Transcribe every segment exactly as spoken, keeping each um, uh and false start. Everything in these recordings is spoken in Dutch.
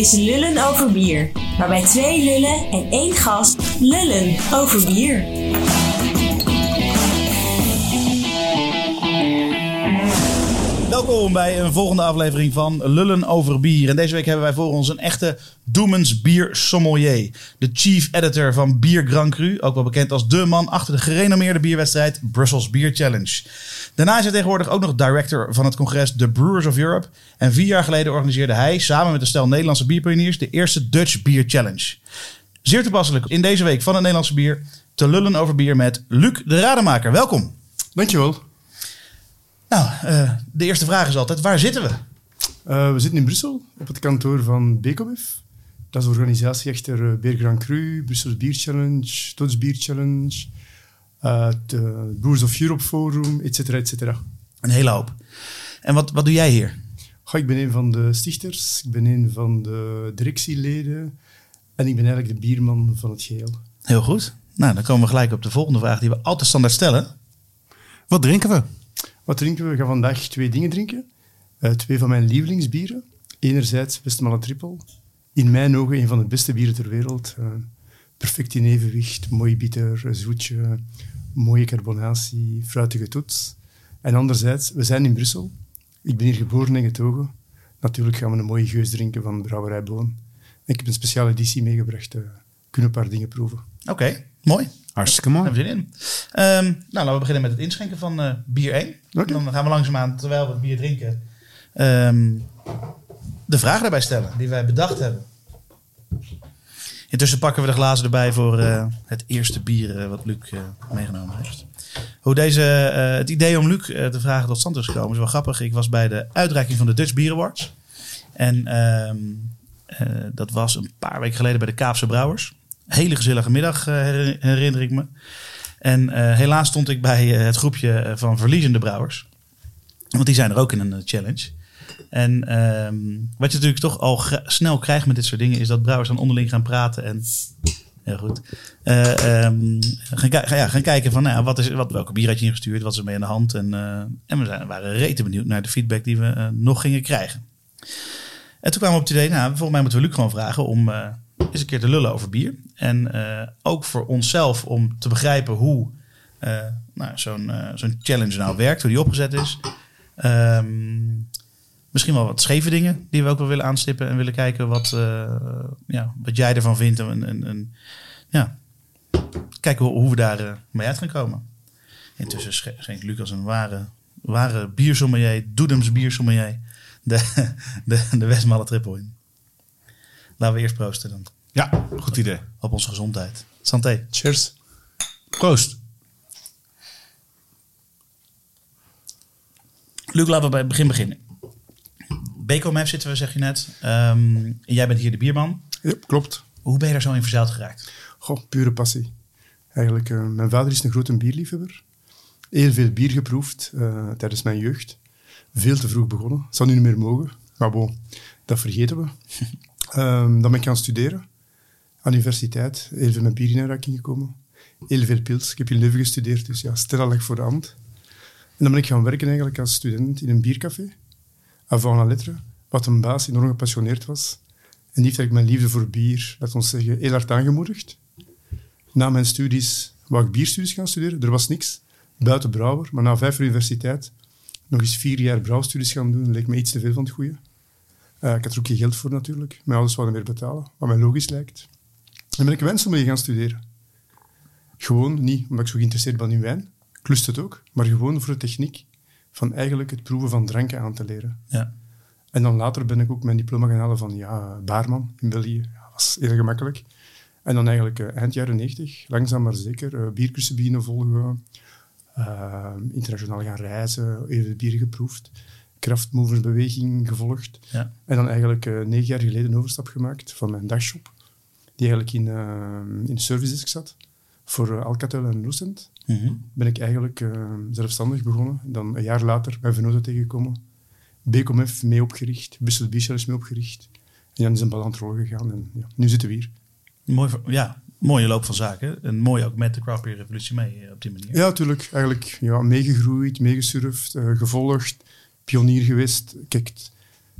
is Lullen over Bier, waarbij twee lullen en één gast lullen over bier. Welkom bij een volgende aflevering van Lullen over Bier. En deze week hebben wij voor ons een echte Doemens bier sommelier. De chief editor van Bier Grand Cru, ook wel bekend als de man achter de gerenommeerde bierwedstrijd Brussels Beer Challenge. Daarna is hij tegenwoordig ook nog director van het congres The Brewers of Europe. En vier jaar geleden organiseerde hij samen met een stel Nederlandse bierpioniers de eerste Dutch Beer Challenge. Zeer toepasselijk in deze week van het Nederlandse bier te lullen over bier met Luc de Rademaker. Welkom. Dankjewel. Nou, uh, de eerste vraag is altijd, waar zitten we? Uh, we zitten in Brussel, op het kantoor van BECOMEV. Dat is de organisatie achter uh, Beer Grand Cru, Brussels Beer Challenge, Dutch Beer Challenge, uh, het uh, Brewers of Europe Forum, et cetera, et cetera. Een hele hoop. En wat, wat doe jij hier? Goh, ik ben een van de stichters, ik ben een van de directieleden en ik ben eigenlijk de bierman van het geheel. Heel goed. Nou, dan komen we gelijk op de volgende vraag die we altijd standaard stellen. Wat drinken we? Wat drinken we? We gaan vandaag twee dingen drinken. Uh, twee van mijn lievelingsbieren. Enerzijds Westmalle Trippel. In mijn ogen een van de beste bieren ter wereld. Uh, perfect in evenwicht, mooi bitter, zoetje, mooie carbonatie, fruitige toets. En anderzijds, we zijn in Brussel. Ik ben hier geboren en getogen. Natuurlijk gaan we een mooie geus drinken van Brouwerij Boon. Ik heb een speciale editie meegebracht. Uh, kunnen een paar dingen proeven. Oké, okay, mooi. Hartstikke mooi. Hebben we zin in. Um, nou, laten we beginnen met het inschenken van uh, bier één. Okay. Dan gaan we langzaamaan, terwijl we het bier drinken, um, de vraag daarbij stellen die wij bedacht hebben. Intussen pakken we de glazen erbij voor uh, het eerste bier uh, wat Luc uh, meegenomen heeft. Hoe deze, uh, het idee om Luc uh, te vragen tot stand is gekomen is wel grappig. Ik was bij de uitreiking van de Dutch Beer Awards. En um, uh, dat was een paar weken geleden bij de Kaapse Brouwers. Hele gezellige middag, herinner ik me. En uh, helaas stond ik bij uh, het groepje van verliezende brouwers. Want die zijn er ook in een challenge. En um, wat je natuurlijk toch al gra- snel krijgt met dit soort dingen... is dat brouwers dan onderling gaan praten en... Heel goed. Uh, um, gaan, k- ja, gaan kijken van nou, wat is, wat, welke bier had je ingestuurd, wat is er mee aan de hand. En, uh, en we zijn, waren rete benieuwd naar de feedback die we uh, nog gingen krijgen. En toen kwamen we op het idee, nou, volgens mij moeten we Luc gewoon vragen om... Uh, Is een keer te lullen over bier. En uh, ook voor onszelf om te begrijpen hoe uh, nou, zo'n, uh, zo'n challenge nou werkt. Hoe die opgezet is. Um, misschien wel wat scheve dingen die we ook wel willen aanstippen. En willen kijken wat, uh, ja, wat jij ervan vindt. En, en, en ja, kijken hoe, hoe we daar uh, mee uit gaan komen. Intussen schenkt Lucas een ware, ware biersommelier. Doedems biersommelier. De, de, de Westmalle Trippel in. Laten we eerst proosten dan. Ja, goed idee. Op onze gezondheid. Santé. Cheers. Proost. Luc, laten we bij het begin beginnen. BECOMEV zitten we, zeg je net. Um, jij bent hier de bierman. Ja, klopt. Hoe ben je daar zo in verzeild geraakt? Goh, pure passie. Eigenlijk, uh, mijn vader is een grote bierliefhebber. Heel veel bier geproefd uh, tijdens mijn jeugd. Veel te vroeg begonnen. Zou nu niet meer mogen. Maar bon, dat vergeten we. Um, dan ben ik gaan studeren aan de universiteit. Heel veel met bier in aanraking gekomen. Heel veel pils. Ik heb in Leuven gestudeerd, dus ja, stel lag voor de hand. En dan ben ik gaan werken eigenlijk als student in een biercafé. Avant la lettre. Wat een baas enorm gepassioneerd was. En die heeft eigenlijk mijn liefde voor bier, laat ons zeggen, heel hard aangemoedigd. Na mijn studies wou ik bierstudies gaan studeren. Er was niks. Buiten brouwer. Maar na vijf jaar universiteit nog eens vier jaar brouwstudies gaan doen. Leek me iets te veel van het goede. Uh, ik had er ook geen geld voor natuurlijk. Mijn ouders wilden meer betalen, wat mij logisch lijkt. En ben ik wijnsommelier gaan studeren. Gewoon niet omdat ik zo geïnteresseerd ben in wijn. Ik lust het ook, maar gewoon voor de techniek van eigenlijk het proeven van dranken aan te leren. Ja. En dan later ben ik ook mijn diploma gaan halen van ja, baarman in België. Ja, dat was heel gemakkelijk. En dan eigenlijk uh, eind jaren negentig, langzaam maar zeker, uh, biercursussen beginnen volgen. Uh, internationaal gaan reizen, even bier geproefd. Craftmoversbeweging gevolgd. Ja. En dan eigenlijk uh, negen jaar geleden een overstap gemaakt van mijn dagshop, die eigenlijk in, uh, in de service desk zat, voor uh, Alcatel en Lucent. Mm-hmm. Ben ik eigenlijk uh, zelfstandig begonnen. Dan een jaar later mijn vernoten tegengekomen. BECOMEV mee opgericht, Brussels Beer Challenge mee opgericht. En dan is een balantrol gegaan en ja, nu zitten we hier. Mooi, ja, mooie loop van zaken. En mooi ook met de craft beer revolutie mee op die manier. Ja, natuurlijk. Eigenlijk ja, meegegroeid, meegesurfd, uh, gevolgd. Pionier geweest. Kijk,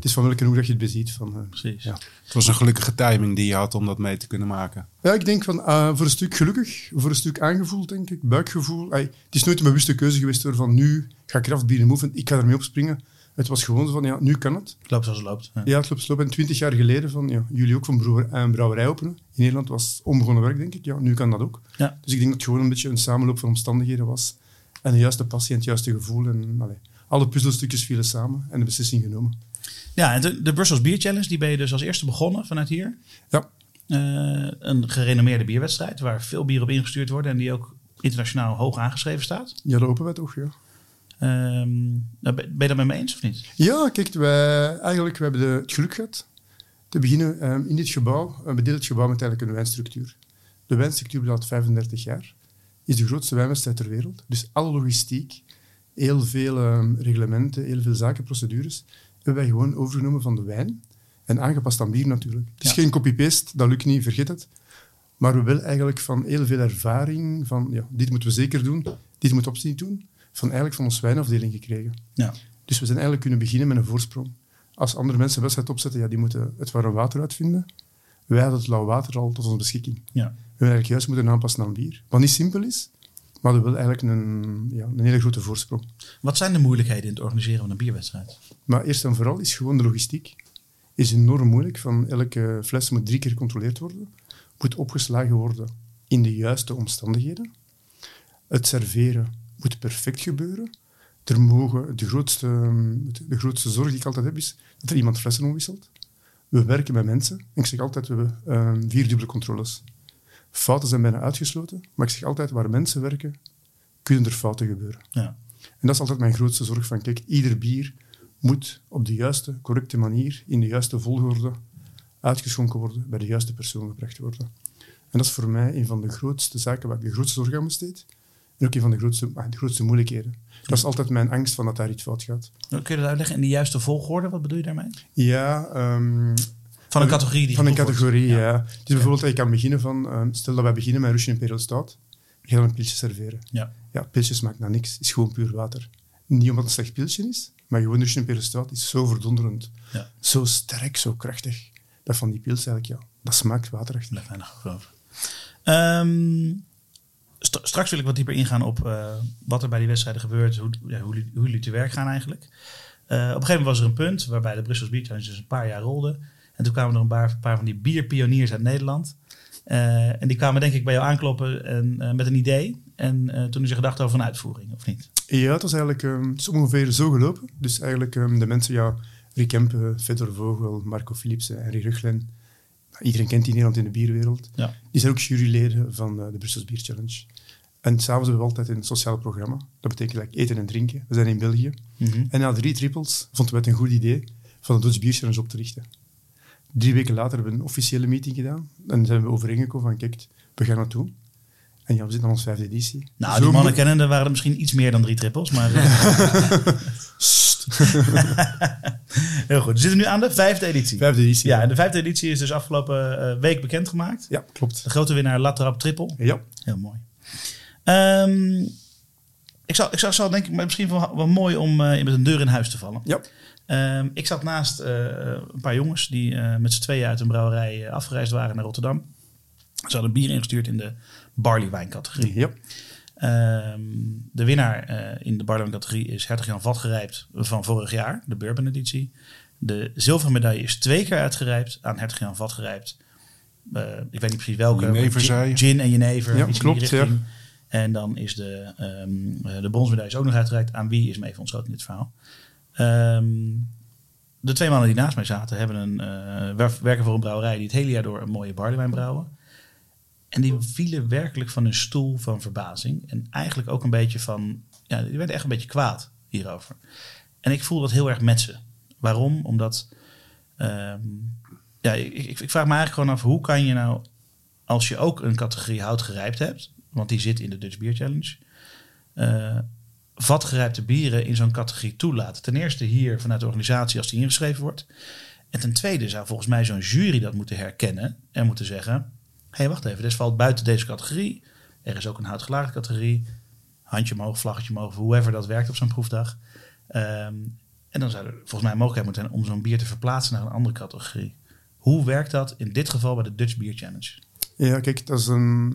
het is van welke hoek dat je het beziet. Van, uh, Precies. Ja. Het was een gelukkige timing die je had om dat mee te kunnen maken. Ja, ik denk van uh, voor een stuk gelukkig, voor een stuk aangevoel, denk ik, buikgevoel. Ay, het is nooit een bewuste keuze geweest door van nu ga craft beer move, ik ga ermee opspringen. Het was gewoon van, ja, nu kan het. Het loopt zoals het loopt. Ja, ja het loopt, loopt. En twintig jaar geleden van, ja, jullie ook van broer, een brouwerij openen. In Nederland was onbegonnen werk, denk ik. Ja, nu kan dat ook. Ja. Dus ik denk dat het gewoon een beetje een samenloop van omstandigheden was. En de juiste passie en het juiste gevoel. En allee, alle puzzelstukjes vielen samen en de beslissing genomen. Ja, en de, de Brussels Beer Challenge, die ben je dus als eerste begonnen vanuit hier. Ja. Uh, een gerenommeerde bierwedstrijd waar veel bier op ingestuurd worden en die ook internationaal hoog aangeschreven staat. Ja, daar lopen we toch, ja. Um, ben je dat met me eens of niet? Ja, kijk, wij, eigenlijk, we hebben de, het geluk gehad te beginnen um, in dit gebouw. We delen het gebouw met eigenlijk een wijnstructuur. De wijnstructuur bestaat vijfendertig jaar, is de grootste wijnwedstrijd ter wereld. Dus alle logistiek, heel veel um, reglementen, heel veel zaken, procedures, hebben wij gewoon overgenomen van de wijn en aangepast aan bier natuurlijk. Het is ja. geen copy-paste, dat lukt niet, vergeet het. Maar we willen eigenlijk van heel veel ervaring, van ja, dit moeten we zeker doen, dit moeten we opzien doen. Van eigenlijk van onze wijnafdeling gekregen. Ja. Dus we zijn eigenlijk kunnen beginnen met een voorsprong. Als andere mensen een wedstrijd opzetten, ja, die moeten het warm water uitvinden. Wij hadden het lauw water al tot onze beschikking. Ja. We hebben eigenlijk juist moeten aanpassen aan bier. Wat niet simpel is, maar we willen eigenlijk een, ja, een hele grote voorsprong. Wat zijn de moeilijkheden in het organiseren van een bierwedstrijd? Maar eerst en vooral is gewoon de logistiek. Is enorm moeilijk. Van elke fles moet drie keer gecontroleerd worden. Moet opgeslagen worden in de juiste omstandigheden. Het serveren. Moet perfect gebeuren. Er mogen de, grootste, de grootste zorg die ik altijd heb is dat er iemand flessen omwisselt. We werken met mensen. En ik zeg altijd, we hebben uh, vier dubbele controles. Fouten zijn bijna uitgesloten, maar ik zeg altijd, waar mensen werken, kunnen er fouten gebeuren. Ja. En dat is altijd mijn grootste zorg van, kijk, ieder bier moet op de juiste, correcte manier, in de juiste volgorde, uitgeschonken worden, bij de juiste persoon gebracht worden. En dat is voor mij een van de grootste zaken waar ik de grootste zorg aan besteed. En ook een van de grootste, de grootste moeilijkheden. Dat is altijd mijn angst van dat daar iets fout gaat. Kun je dat uitleggen? In de juiste volgorde, wat bedoel je daarmee? Ja. Um, van een categorie die Van een categorie, ja. ja. Dus okay. Bijvoorbeeld, je kan beginnen van... Um, stel dat wij beginnen met Russian Imperial Stout. Je gaat een pilsje serveren. Ja. Ja, pilsje smaakt naar niks. Het is gewoon puur water. Niet omdat het een slecht pilsje is, maar gewoon Russian Imperial Stout is zo verdonderend. Ja. Zo sterk, zo krachtig. Dat van die pils eigenlijk, ja. Dat smaakt waterachtig. Dat weinig geloof. Um, Straks wil ik wat dieper ingaan op uh, wat er bij die wedstrijden gebeurt, hoe, ja, hoe, hoe jullie te werk gaan eigenlijk. Uh, op een gegeven moment was er een punt waarbij de Brussels Beer Challenge dus een paar jaar rolde. En toen kwamen er een paar, een paar van die bierpioniers uit Nederland. Uh, en die kwamen denk ik bij jou aankloppen en, uh, met een idee. En uh, toen is er gedacht over een uitvoering, of niet? Ja, het was eigenlijk um, het is ongeveer zo gelopen. Dus eigenlijk um, de mensen, ja, Rick Empe, Fedor Vogel, Marco Philips, Henry Rugglen. Iedereen kent die in Nederland in de bierwereld. Ja. Die zijn ook juryleden van de Brussels Beer Challenge. En s'avonds hebben we altijd een sociaal programma. Dat betekent like, eten en drinken. We zijn in België. Mm-hmm. En na drie trippels vonden we het een goed idee van de Dutch Beer Challenge op te richten. Drie weken later hebben we een officiële meeting gedaan. En zijn we overeengekomen van, kijk, we gaan naartoe. En ja, we zitten aan onze vijfde editie. Nou, Zo die mannen mo- kennende waren er misschien iets meer dan drie trippels, maar... Heel goed. We zitten nu aan de vijfde editie. Vijfde editie. Ja, en de vijfde editie is dus afgelopen week bekendgemaakt. Ja, klopt. De grote winnaar Latrap Trippel. Ja. Heel mooi. Um, ik zou, ik zou, zou denk ik, misschien wel, wel mooi om uh, met een deur in huis te vallen. Ja. Um, ik zat naast uh, een paar jongens die uh, met z'n tweeën uit een brouwerij uh, afgereisd waren naar Rotterdam. Ze hadden bier ingestuurd in de barleywijncategorie. Ja. Um, de winnaar uh, in de barleywijncategorie is Hertog-Jan Vatgerijpt van vorig jaar, de bourbon-editie. De zilveren medaille is twee keer uitgereikt aan Hertog-Jan Vatgerijpt. Uh, ik weet niet precies welke. Jenever, gin, gin en jenever. Ja, iets klopt. In die richting. Ja. En dan is de, um, de bronsmedaille ook nog uitgereikt. Aan wie is me even ontschoten in dit verhaal. Um, de twee mannen die naast mij zaten hebben een, uh, werken voor een brouwerij die het hele jaar door een mooie barleywijn brouwen. En die vielen werkelijk van hun stoel van verbazing. En eigenlijk ook een beetje van... Ja, die werden echt een beetje kwaad hierover. En ik voel dat heel erg met ze. Waarom? Omdat... Um, ja, ik, ik vraag me eigenlijk gewoon af... Hoe kan je nou... Als je ook een categorie houtgerijpt hebt... Want die zit in de Dutch Beer Challenge... Uh, vatgerijpte bieren in zo'n categorie toelaten. Ten eerste hier vanuit de organisatie... Als die ingeschreven wordt. En ten tweede zou volgens mij zo'n jury dat moeten herkennen. En moeten zeggen... Hé, hey, wacht even, dit valt buiten deze categorie. Er is ook een houtgelaagde categorie. Handje omhoog, vlaggetje omhoog, hoever dat werkt op zo'n proefdag. Um, En dan zou er volgens mij een mogelijkheid moeten zijn om zo'n bier te verplaatsen naar een andere categorie. Hoe werkt dat in dit geval bij de Dutch Beer Challenge? Ja, kijk, dat is, een,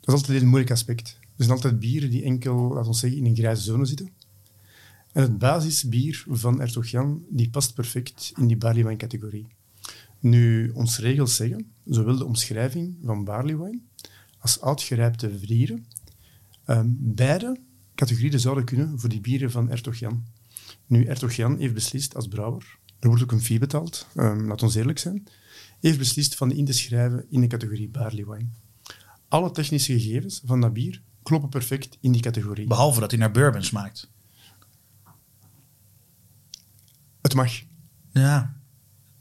dat is altijd een moeilijk aspect. Er zijn altijd bieren die enkel, laten we zeggen, in een grijze zone zitten. En het basisbier van Hertog-Jan, die past perfect in die barleywine-categorie. Nu, onze regels zeggen, zowel de omschrijving van barleywine als oudgerijpte vieren, um, beide categorieën zouden kunnen voor die bieren van Hertog-Jan. Nu, Hertog-Jan heeft beslist als brouwer, er wordt ook een fee betaald, um, laat ons eerlijk zijn, heeft beslist van in te schrijven in de categorie barleywine. Alle technische gegevens van dat bier kloppen perfect in die categorie. Behalve dat hij naar bourbon smaakt. Het mag. Ja.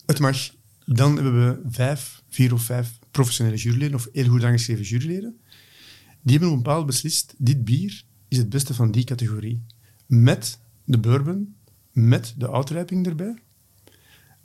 Het mag. Dan hebben we vijf, vier of vijf professionele juryleden, of heel goed aangeschreven juryleden. Die hebben op bepaald beslist, dit bier is het beste van die categorie. Met de bourbon, met de uitrijping erbij.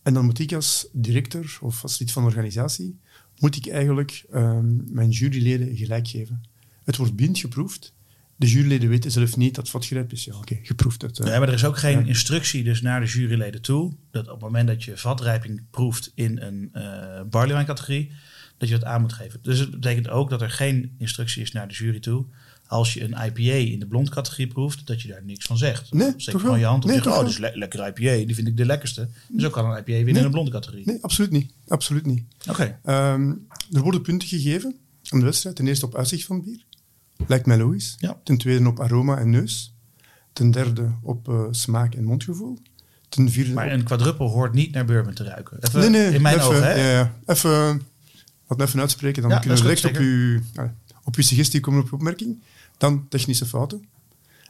En dan moet ik als directeur of als lid van de organisatie, moet ik eigenlijk um, mijn juryleden gelijk geven. Het wordt blind geproefd. De juryleden weten zelf niet dat het vatgerijpt is. Ja, oké, okay, geproefd het. Uh, ja, maar er is ook geen ja. instructie dus naar de juryleden toe, dat op het moment dat je vatrijping proeft in een uh, barleywine-categorie, dat je dat aan moet geven. Dus het betekent ook dat er geen instructie is naar de jury toe. Als je een I P A in de blond-categorie proeft, dat je daar niks van zegt. Nee, steek toch gewoon je hand op en nee, zeg, oh, dat is le- lekker I P A, die vind ik de lekkerste. Dus ook kan een I P A winnen nee, in een blond-categorie. Nee, absoluut niet. Absoluut niet. Oké. Okay. Um, er worden punten gegeven aan de wedstrijd. Ten eerste op uitzicht van het bier. Lijkt mij logisch. Ja. Ten tweede op aroma en neus. Ten derde op uh, smaak en mondgevoel. Ten vierde maar op... een quadruppel hoort niet naar bourbon te ruiken. Even, nee, nee, in mijn even, ogen, hè? Ja, even, wat even uitspreken, dan ja, kunnen we direct op uw, op uw suggestie komen op opmerking. Dan technische fouten.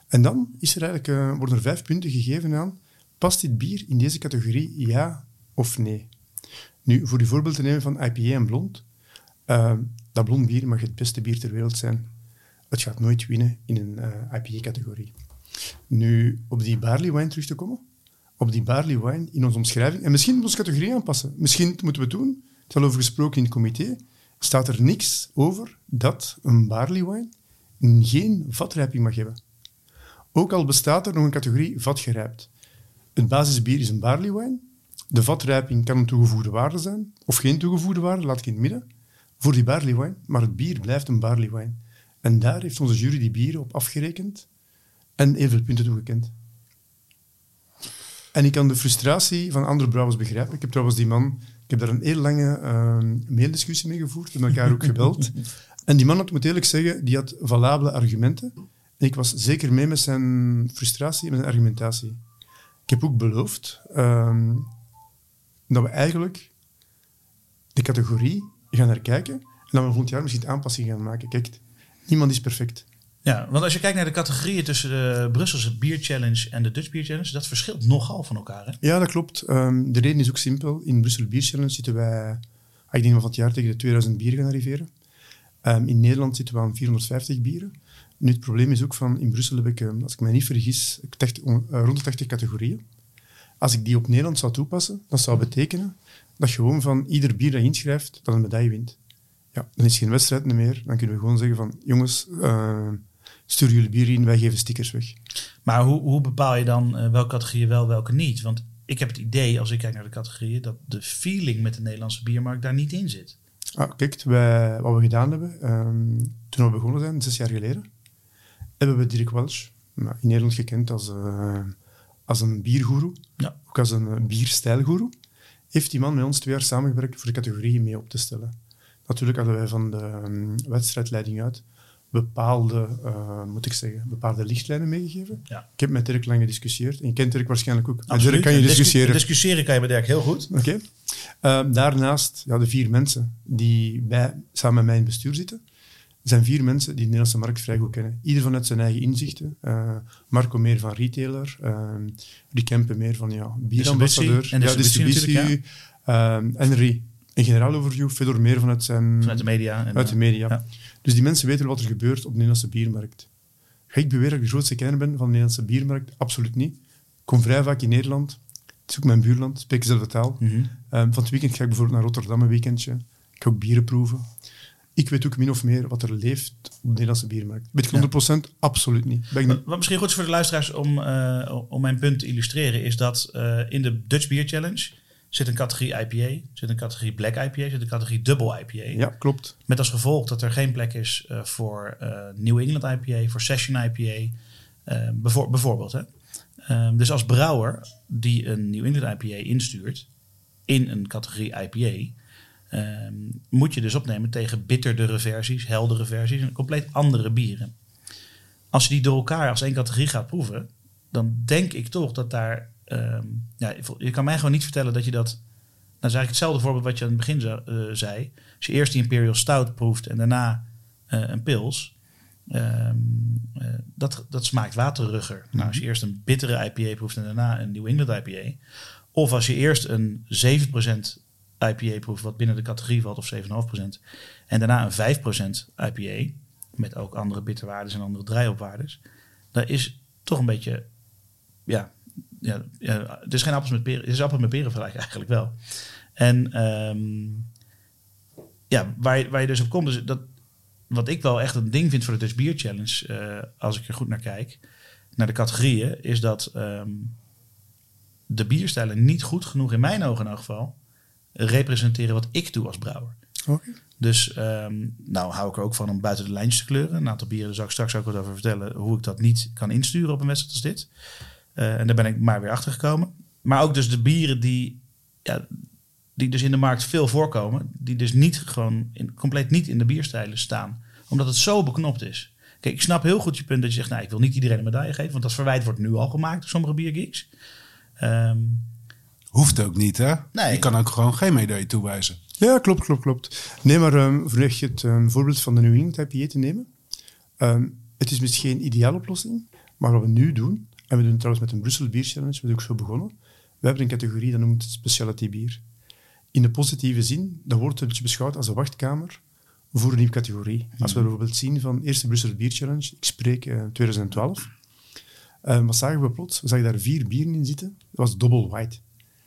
En dan is er eigenlijk, uh, worden er vijf punten gegeven aan. Past dit bier in deze categorie ja of nee? Nu, voor uw voorbeeld te nemen van I P A en blond. Uh, dat blond bier mag het beste bier ter wereld zijn. Het gaat nooit winnen in een uh, I P A-categorie. Nu, op die barley wine terug te komen. Op die barley wine in onze omschrijving. En misschien moeten we onze categorie aanpassen. Misschien moeten we het doen. Het is al over gesproken in het comité. Staat er niks over dat een barley wine geen vatrijping mag hebben. Ook al bestaat er nog een categorie vatgerijpt. Het basisbier is een barley wine. De vatrijping kan een toegevoegde waarde zijn. Of geen toegevoegde waarde, laat ik in het midden. Voor die barley wine. Maar het bier blijft een barley wine. En daar heeft onze jury die bieren op afgerekend en heel veel punten toegekend. En ik kan de frustratie van andere brouwers begrijpen. Ik heb trouwens die man, ik heb daar een heel lange uh, maildiscussie mee gevoerd, met elkaar ook gebeld. En die man, had moet eerlijk zeggen, die had valabele argumenten. En ik was zeker mee met zijn frustratie en met zijn argumentatie. Ik heb ook beloofd uh, dat we eigenlijk de categorie gaan herkijken en dat we volgend jaar misschien aanpassingen gaan maken. Kijk. Niemand is perfect. Ja, want als je kijkt naar de categorieën tussen de Brusselse Beer Challenge en de Dutch Beer Challenge, dat verschilt nogal van elkaar, hè? Ja, dat klopt. Um, de reden is ook simpel. In Brussels Beer Challenge zitten wij, ik denk van het jaar tegen de tweeduizend bieren gaan arriveren. Um, in Nederland zitten we aan vierhonderdvijftig bieren. Nu, het probleem is ook van, in Brussel heb ik, als ik mij niet vergis, rond de tachtig categorieën. Als ik die op Nederland zou toepassen, dat zou betekenen dat gewoon van ieder bier dat je inschrijft, dat een medaille wint. Ja, dan is geen wedstrijd meer. Dan kunnen we gewoon zeggen van, jongens, uh, stuur jullie bier in, wij geven stickers weg. Maar hoe, hoe bepaal je dan uh, welke categorieën wel, welke niet? Want ik heb het idee, als ik kijk naar de categorieën, dat de feeling met de Nederlandse biermarkt daar niet in zit. Ah, kijk, wij, wat we gedaan hebben, um, toen we begonnen zijn, zes jaar geleden, hebben we Derek Walsh, nou, in Nederland gekend als, uh, als een biergoeroe, ja. Ook als een uh, bierstijlgoeroe, heeft die man met ons twee jaar samengewerkt voor de categorieën mee op te stellen. Natuurlijk hadden wij van de um, wedstrijdleiding uit bepaalde, uh, moet ik zeggen, bepaalde lichtlijnen meegegeven. Ja. Ik heb met Dirk lang gediscussieerd. En je kent Dirk waarschijnlijk ook. Absoluut. Met Dirk kan je discussiëren. Discussiëren kan je met Dirk heel goed. Oké. Okay. Um, daarnaast, ja, de vier mensen die bij, samen met mij in het bestuur zitten, zijn vier mensen die de Nederlandse markt vrij goed kennen. Ieder vanuit zijn eigen inzichten. Uh, Marco meer van retailer. Uh, Rick Empe meer van ja, bierambassadeur. En distributie. Ja, distributie ja. um, Henry. Een generaal overview, Fedor meer vanuit zijn... Vanuit de media. En, uit de media. Ja. Dus die mensen weten wat er gebeurt op de Nederlandse biermarkt. Ga ik beweren dat ik de grootste kenner ben van de Nederlandse biermarkt? Absoluut niet. Ik kom vrij vaak in Nederland. Het is ook mijn buurland. Spreek dezelfde taal. Mm-hmm. Um, van het weekend ga ik bijvoorbeeld naar Rotterdam een weekendje. Ik ga ook bieren proeven. Ik weet ook min of meer wat er leeft op de Nederlandse biermarkt. Weet ik honderd procent? Ja. Absoluut niet. Ben ik niet. Wat misschien goed is voor de luisteraars om, uh, om mijn punt te illustreren, is dat uh, in de Dutch Beer Challenge zit een categorie I P A, zit een categorie Black I P A, zit een categorie Double I P A. Ja, klopt. Met als gevolg dat er geen plek is uh, voor uh, New England I P A, voor Session I P A, uh, bevo- bijvoorbeeld. Hè? Um, dus als brouwer die een New England I P A instuurt in een categorie I P A, Um, moet je dus opnemen tegen bitterdere versies, heldere versies en compleet andere bieren. Als je die door elkaar als één categorie gaat proeven, dan denk ik toch dat daar... Um, ja, je kan mij gewoon niet vertellen dat je dat... Nou, dat is eigenlijk hetzelfde voorbeeld wat je aan het begin zo, uh, zei. Als je eerst die Imperial Stout proeft en daarna uh, een pils, um, uh, dat, dat smaakt waterrugger. Mm-hmm. Nou, als je eerst een bittere I P A proeft en daarna een New England I P A, of als je eerst een zeven procent I P A-proef wat binnen de categorie valt, of zeven komma vijf procent. En daarna een vijf procent I P A, met ook andere bitterwaardes en andere draaiopwaardes. Daar is toch een beetje... Ja, ja, ja het is geen appels met peren, het is appels met peren vergelijk eigenlijk wel. En um, ja, waar je, waar je dus op komt, dus dat, wat ik wel echt een ding vind voor de Dutch Beer Challenge, uh, als ik er goed naar kijk, naar de categorieën, is dat um, de bierstijlen niet goed genoeg, in mijn ogen in elk geval, representeren wat ik doe als brouwer. Okay. Dus um, nou hou ik er ook van om buiten de lijntjes te kleuren. Een aantal bieren, daar zal ik straks ook wat over vertellen, hoe ik dat niet kan insturen op een wedstrijd als dit. Uh, en daar ben ik maar weer achter gekomen. Maar ook dus de bieren die, ja, die dus in de markt veel voorkomen, die dus niet gewoon in, compleet niet in de bierstijlen staan, omdat het zo beknopt is. Kijk, ik snap heel goed je punt dat je zegt, nou, ik wil niet iedereen een medaille geven, want dat verwijt wordt nu al gemaakt door sommige biergeeks. Um, Hoeft ook niet, hè? Nee. Je kan ook gewoon geen medaille toewijzen. Ja, klopt, klopt, klopt. Nee, maar um, verleg je het um, voorbeeld van de New England I P A te nemen. Um, het is misschien geen ideale oplossing, maar wat we nu doen, en we doen het trouwens met een Brussels Beer Challenge, we zijn ook zo begonnen, we hebben een categorie, dat noemt specialty bier. In de positieve zin, dat wordt een beetje beschouwd als een wachtkamer voor een nieuwe categorie. Hmm. Als we bijvoorbeeld zien van eerste Brussels Beer Challenge, ik spreek uh, tweeduizend twaalf, uh, wat zagen we plots? We zagen daar vier bieren in zitten, dat was double white.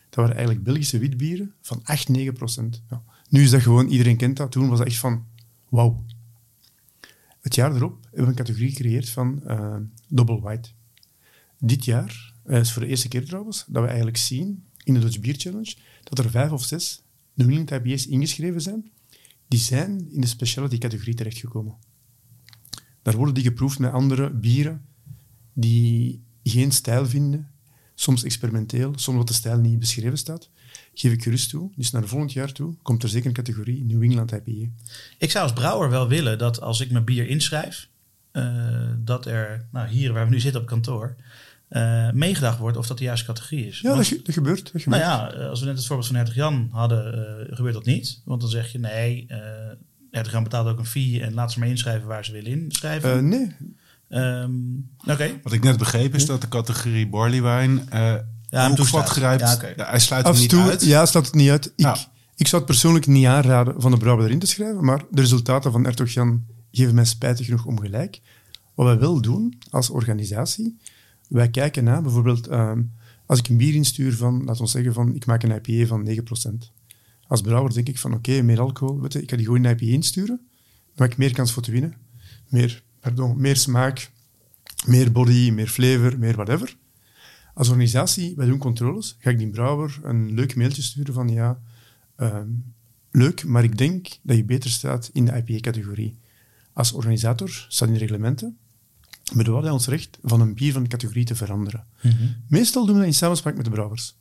Dat waren eigenlijk Belgische witbieren van acht tot negen procent. Ja. Nu is dat gewoon, iedereen kent dat. Toen was dat echt van, wauw. Het jaar erop hebben we een categorie gecreëerd van uh, double white. Dit jaar, uh, is voor de eerste keer trouwens, dat we eigenlijk zien in de Dutch Beer Challenge, dat er vijf of zes New England I P A's ingeschreven zijn, die zijn in de specialty categorie terechtgekomen. Daar worden die geproefd met andere bieren die geen stijl vinden, soms experimenteel, soms wat de stijl niet beschreven staat, geef ik gerust toe. Dus naar volgend jaar toe komt er zeker een categorie New England I P A. Ik zou als brouwer wel willen dat als ik mijn bier inschrijf, uh, dat er, nou hier waar we nu zitten op kantoor, uh, meegedacht wordt of dat de juiste categorie is. Ja, want, dat, ge- dat, gebeurt, dat gebeurt. Nou ja, als we net het voorbeeld van Hertog-Jan hadden, uh, gebeurt dat niet. Want dan zeg je, nee, uh, Hertog-Jan betaalt ook een fee en laat ze maar inschrijven waar ze willen inschrijven. Uh, nee, Um, okay. Wat ik net begreep is dat de categorie barleywijn uh, ja, ook vatgrijpt. Ja, okay. ja, hij sluit het niet toe, uit. Ja, hij sluit het niet uit. Ik, nou. ik zou het persoonlijk niet aanraden van de brouwer erin te schrijven, maar de resultaten van Hertog-Jan geven mij spijtig genoeg ongelijk. Wat wij wel doen als organisatie, wij kijken naar bijvoorbeeld, um, als ik een bier instuur van, laten we zeggen, van, ik maak een I P A van negen procent. Als brouwer denk ik van, oké, okay, meer alcohol, weet je, ik ga die gewoon een I P A insturen, dan heb ik meer kans voor te winnen, meer... Pardon, meer smaak, meer body, meer flavor, meer whatever. Als organisatie, wij doen controles, ga ik die brouwer een leuk mailtje sturen van ja, uh, leuk, maar ik denk dat je beter staat in de I P A-categorie. Als organisator staat in de reglementen, bedoel hij ons recht van een bier van de categorie te veranderen. Mm-hmm. Meestal doen we dat in samenspraak met de brouwers.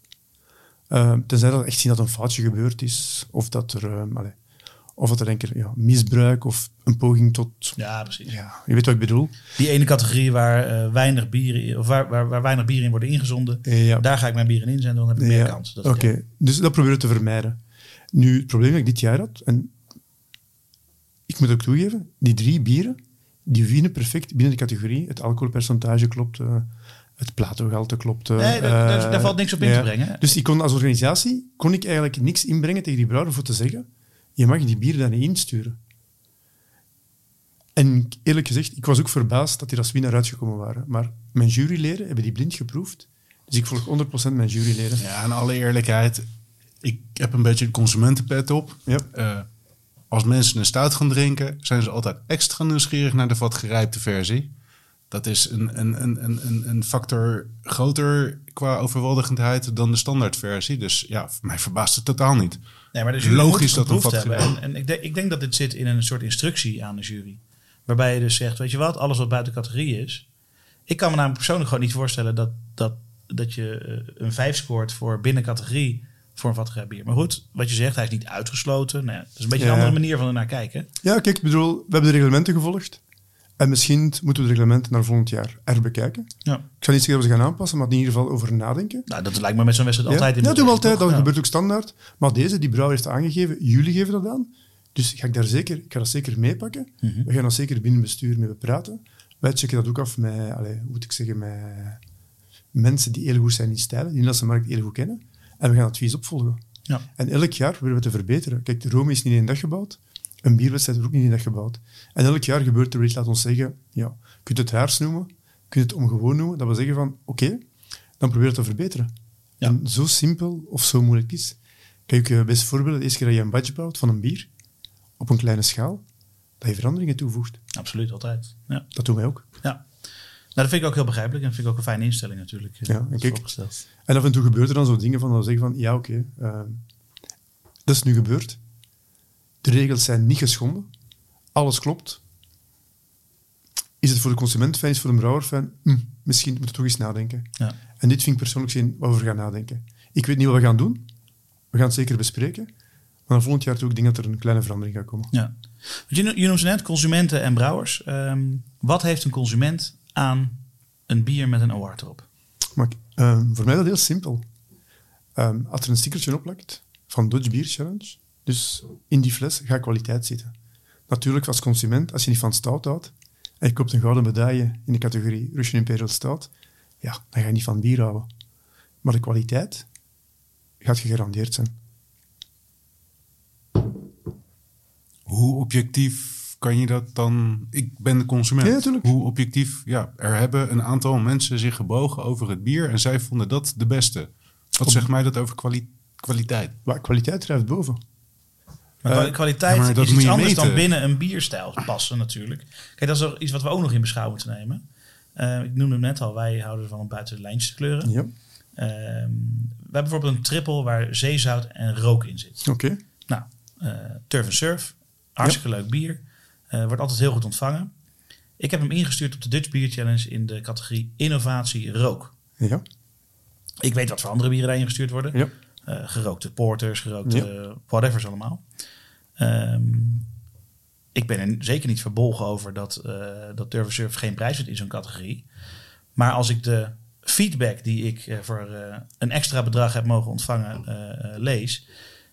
Uh, tenzij dat echt zien dat een foutje gebeurd is, of dat er... Uh, allez, Of dat er een keer ja, misbruik of een poging tot... Ja, precies. Ja, je weet wat ik bedoel. Die ene categorie waar, uh, weinig, bieren, of waar, waar, waar weinig bieren in worden ingezonden, ja. Daar ga ik mijn bieren in zenden, dan heb ik ja. meer kans. Oké, okay. Dus dat proberen we te vermijden. Nu, het probleem dat ik dit jaar had, en ik moet ook toegeven, die drie bieren, die winnen perfect binnen de categorie. Het alcoholpercentage klopt, uh, het platengehalte klopt. Uh, nee, daar, daar, daar valt niks op in ja. te brengen. Dus ik kon als organisatie kon ik eigenlijk niks inbrengen tegen die brouwer voor te zeggen... Je mag die bier dan niet insturen. En eerlijk gezegd, ik was ook verbaasd dat die als winnaar uitgekomen waren. Maar mijn juryleden hebben die blind geproefd. Dus ik volg honderd procent mijn juryleden. Ja, in alle eerlijkheid, ik heb een beetje de consumentenpet op. Ja. Uh, Als mensen een stout gaan drinken, zijn ze altijd extra nieuwsgierig naar de vatgerijpte versie. Dat is een, een, een, een, een factor groter qua overweldigendheid dan de standaardversie. Dus ja, mij verbaast het totaal niet. Nee, maar dus logisch dat een vatgerijpte... En, en ik, denk, ik denk dat dit zit in een soort instructie aan de jury. Waarbij je dus zegt, weet je wat, alles wat buiten categorie is. Ik kan me namelijk persoonlijk gewoon niet voorstellen dat, dat, dat je een vijf scoort voor binnen categorie... voor een vatgerijpt bier. Maar goed, wat je zegt, hij is niet uitgesloten. Nou ja, dat is een beetje ja. een andere manier van ernaar kijken. Ja, kijk, ik bedoel, we hebben de reglementen gevolgd. En misschien moeten we de reglementen naar volgend jaar er bekijken. Ja. Ik zal niet zeggen dat we ze gaan aanpassen, maar in ieder geval over nadenken. Nou, dat lijkt me met zo'n wedstrijd ja. altijd in de Ja, dat doen we altijd. Dat ja. gebeurt ook standaard. Maar deze, die brouwer heeft aangegeven, jullie geven dat aan. Dus ga ik, daar zeker, ik ga dat zeker meepakken. Mm-hmm. We gaan dat zeker binnen bestuur mee bepraten. Wij checken dat ook af met, allez, hoe moet ik zeggen, met mensen die heel goed zijn in stijlen, die de Nederlandse markt heel goed kennen. En we gaan advies opvolgen. Ja. En elk jaar willen we te verbeteren. Kijk, de Rome is niet in één dag gebouwd. Een bierwedstrijd wordt ook niet in één dag gebouwd. En elk jaar gebeurt er iets, laat ons zeggen, ja, je kunt het haars noemen, je kunt het ongewoon noemen. Dat we zeggen van, oké, okay, dan probeer het te verbeteren. Ja. En zo simpel of zo moeilijk is. Kijk, je beste voorbeeld, de eerste keer dat je een badge bouwt van een bier, op een kleine schaal, dat je veranderingen toevoegt. Absoluut, altijd. Ja. Dat doen wij ook. Ja. Nou, dat vind ik ook heel begrijpelijk en dat vind ik ook een fijne instelling natuurlijk. Ja, en, kijk, en af en toe gebeuren er dan zo dingen van dat we zeggen van ja, oké, okay, uh, dat is nu gebeurd. De regels zijn niet geschonden. Alles klopt. Is het voor de consument fijn, is het voor de brouwer fijn? Hm, misschien moet je toch eens nadenken. Ja. En dit vind ik persoonlijk zin waarover we gaan nadenken. Ik weet niet wat we gaan doen. We gaan het zeker bespreken. Maar volgend jaar ook denk ik dat er een kleine verandering gaat komen. Ja. Je, je noemt ze net consumenten en brouwers. Um, wat heeft een consument aan een bier met een award erop? Maar, uh, voor mij is dat heel simpel. Um, als er een stickertje oplakt van Dutch Beer Challenge, dus in die fles gaat kwaliteit zitten. Natuurlijk als consument, als je niet van stout houdt en je koopt een gouden medaille in de categorie Russian Imperial Stout, ja, dan ga je niet van bier houden. Maar de kwaliteit gaat gegarandeerd zijn. Hoe objectief kan je dat dan... Ik ben de consument. Ja, natuurlijk. Hoe objectief... Ja, er hebben een aantal mensen zich gebogen over het bier en zij vonden dat de beste. Wat Op... zegt mij dat over kwali- kwaliteit? Maar kwaliteit drijft boven. Maar uh, kwaliteit maar is iets anders meten. Dan binnen een bierstijl passen natuurlijk. Kijk, dat is iets wat we ook nog in beschouwing moeten nemen. Uh, ik noemde hem net al, wij houden van buiten de lijntjes te kleuren. Ja. Uh, we hebben bijvoorbeeld een trippel waar zeezout en rook in zit. Oké. Okay. Nou, uh, Turf en Surf, hartstikke ja. leuk bier. Uh, wordt altijd heel goed ontvangen. Ik heb hem ingestuurd op de Dutch Beer Challenge in de categorie innovatie rook. Ja. Ik weet wat voor andere bieren daar ingestuurd worden. Ja. Uh, gerookte porters, gerookte ja. whatever's allemaal. Um, ik ben er zeker niet verbolgen over dat, uh, dat Turf en Surf geen prijs heeft in zo'n categorie. Maar als ik de feedback die ik uh, voor uh, een extra bedrag heb mogen ontvangen uh, uh, lees,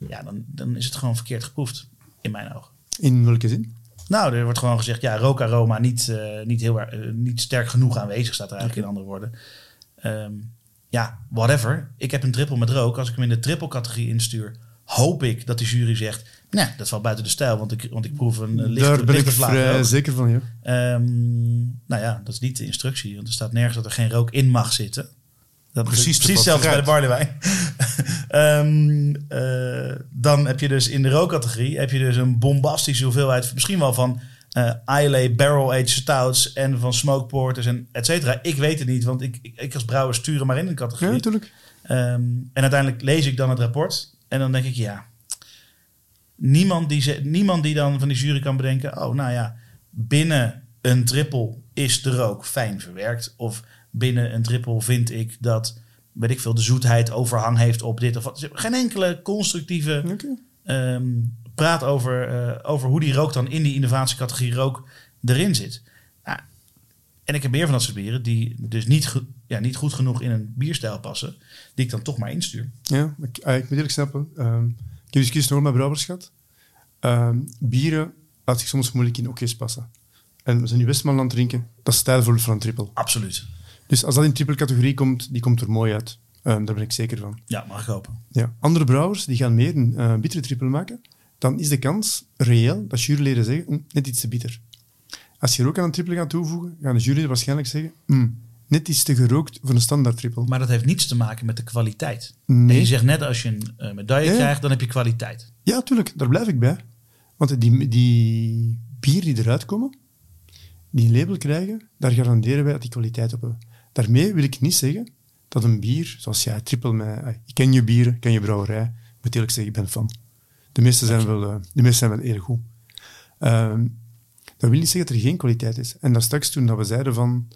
ja, dan, dan is het gewoon verkeerd geproefd in mijn ogen. In welke zin? Nou, er wordt gewoon gezegd, ja, rookaroma niet, uh, niet, heel, uh, niet sterk genoeg aanwezig, staat er eigenlijk okay. in andere woorden. Um, ja, whatever. Ik heb een trippel met rook. Als ik hem in de trippelcategorie instuur, hoop ik dat de jury zegt, nou, dat valt buiten de stijl, want ik, want ik proef een lichte vlaag. Daar ben ik vrij zeker van, ja. Um, nou ja, dat is niet de instructie, want er staat nergens dat er geen rook in mag zitten. Dat precies precies zelfs bij de barleywijn. um, uh, dan heb je dus in de rookcategorie heb je dus een bombastische hoeveelheid, misschien wel van uh, I L A barrel-aged stouts en van smoke porters en et cetera. Ik weet het niet, want ik, ik, ik als brouwer stuur hem maar in een categorie. Ja, natuurlijk. Um, en uiteindelijk lees ik dan het rapport en dan denk ik, ja, niemand die, ze, niemand die dan van die jury kan bedenken, oh, nou ja, binnen een trippel is de rook fijn verwerkt of binnen een trippel vind ik dat, weet ik veel, de zoetheid overhang heeft op dit of wat. Geen enkele constructieve okay. um, praat over, uh, over hoe die rook dan in die innovatiecategorie rook erin zit. Nou, en ik heb meer van dat soort bieren die dus niet, go- ja, niet goed genoeg in een bierstijl passen, die ik dan toch maar instuur. Ja, ik, ik moet eerlijk snappen. Um, ik heb discussies nog met brouwers gehad. Um, bieren laat zich soms moeilijk in okjes passen. En we zijn nu Westmalle aan het drinken. Dat is stijlvol voor een trippel. Absoluut. Dus als dat in trippelcategorie komt, die komt er mooi uit. Um, daar ben ik zeker van. Ja, mag ik hopen. Ja. Andere brouwers die gaan meer een uh, bittere trippel maken, dan is de kans reëel dat juryleden zeggen, mm, net iets te bitter. Als je rook aan een trippel gaat toevoegen, gaan de juryleden waarschijnlijk zeggen, mm, net iets te gerookt voor een standaard trippel. Maar dat heeft niets te maken met de kwaliteit. Nee. En je zegt net, als je een uh, medaille nee. krijgt, dan heb je kwaliteit. Ja, tuurlijk. Daar blijf ik bij. Want die, die bier die eruit komen, die een label krijgen, daar garanderen wij dat die kwaliteit op hebben. Daarmee wil ik niet zeggen dat een bier, zoals jij, Trippel, mij, ik ken je bieren, ik ken je brouwerij, ik moet eerlijk zeggen, ik ben fan. De meeste zijn wel, de meeste zijn wel erg goed. Um, dat wil niet zeggen dat er geen kwaliteit is. En daar straks toen dat we zeiden van,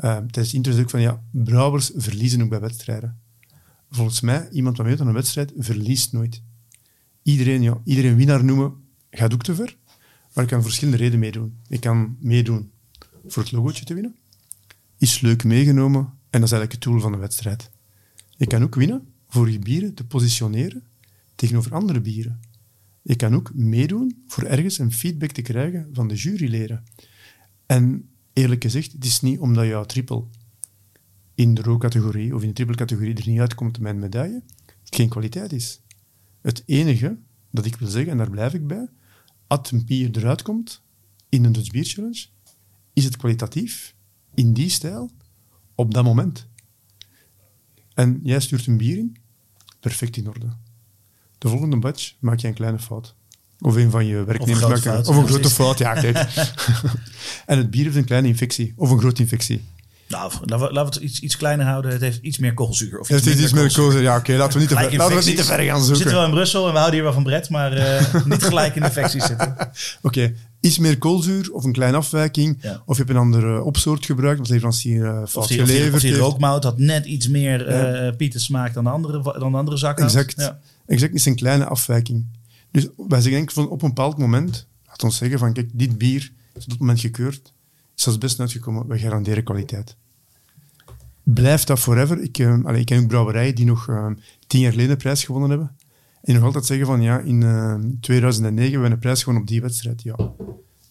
uh, tijdens de interview ook van, ja, brouwers verliezen ook bij wedstrijden. Volgens mij, iemand wat meedoet aan een wedstrijd, verliest nooit. Iedereen, ja, iedereen winnaar noemen, gaat ook te ver, maar ik kan verschillende redenen meedoen. Ik kan meedoen voor het logootje te winnen. Is leuk meegenomen en dat is eigenlijk het doel van de wedstrijd. Je kan ook winnen voor je bieren te positioneren tegenover andere bieren. Je kan ook meedoen voor ergens een feedback te krijgen van de juryleden. En eerlijk gezegd, het is niet omdat jouw trippel in de rookcategorie of in de trippelcategorie er niet uitkomt met een medaille, het geen kwaliteit is. Het enige dat ik wil zeggen, en daar blijf ik bij, als een bier eruit komt in een Dutch Beer Challenge, is het kwalitatief, in die stijl, op dat moment. En jij stuurt een bier in, perfect in orde. De volgende batch maak je een kleine fout. Of een van je werknemers maakt een, of een grote fout. Ja, kijk. En het bier heeft een kleine infectie, of een grote infectie. Nou, laten we het iets, iets kleiner houden. Het heeft iets meer koolzuur. Of iets het is iets meer koolzuur. Ja, oké. Okay. Laten we niet te, ver, laten we niet te ver gaan zoeken. We zitten wel in Brussel en we houden hier wel van Brett, maar uh, niet gelijk in infecties zitten. Oké. Okay. Iets meer koolzuur of een kleine afwijking. Ja. Of je hebt een andere opsoort gebruikt. Want de leverancier uh, fout geleverd heeft. Of, of die rookmout had net iets meer uh, ja. pieten smaak dan de andere, dan de andere zakhout. Exact. Ja. Exact. Het is een kleine afwijking. Dus wij zeggen denk, van op een bepaald moment, laat ons zeggen van kijk, dit bier is op dat moment gekeurd. Is dat best uitgekomen, we garanderen kwaliteit. Blijft dat forever? Ik, uh, allez, ik ken ook brouwerijen die nog uh, tien jaar geleden een prijs gewonnen hebben. En nog altijd zeggen van ja, in uh, tweeduizend negen hebben we een prijs gewonnen op die wedstrijd. Ja.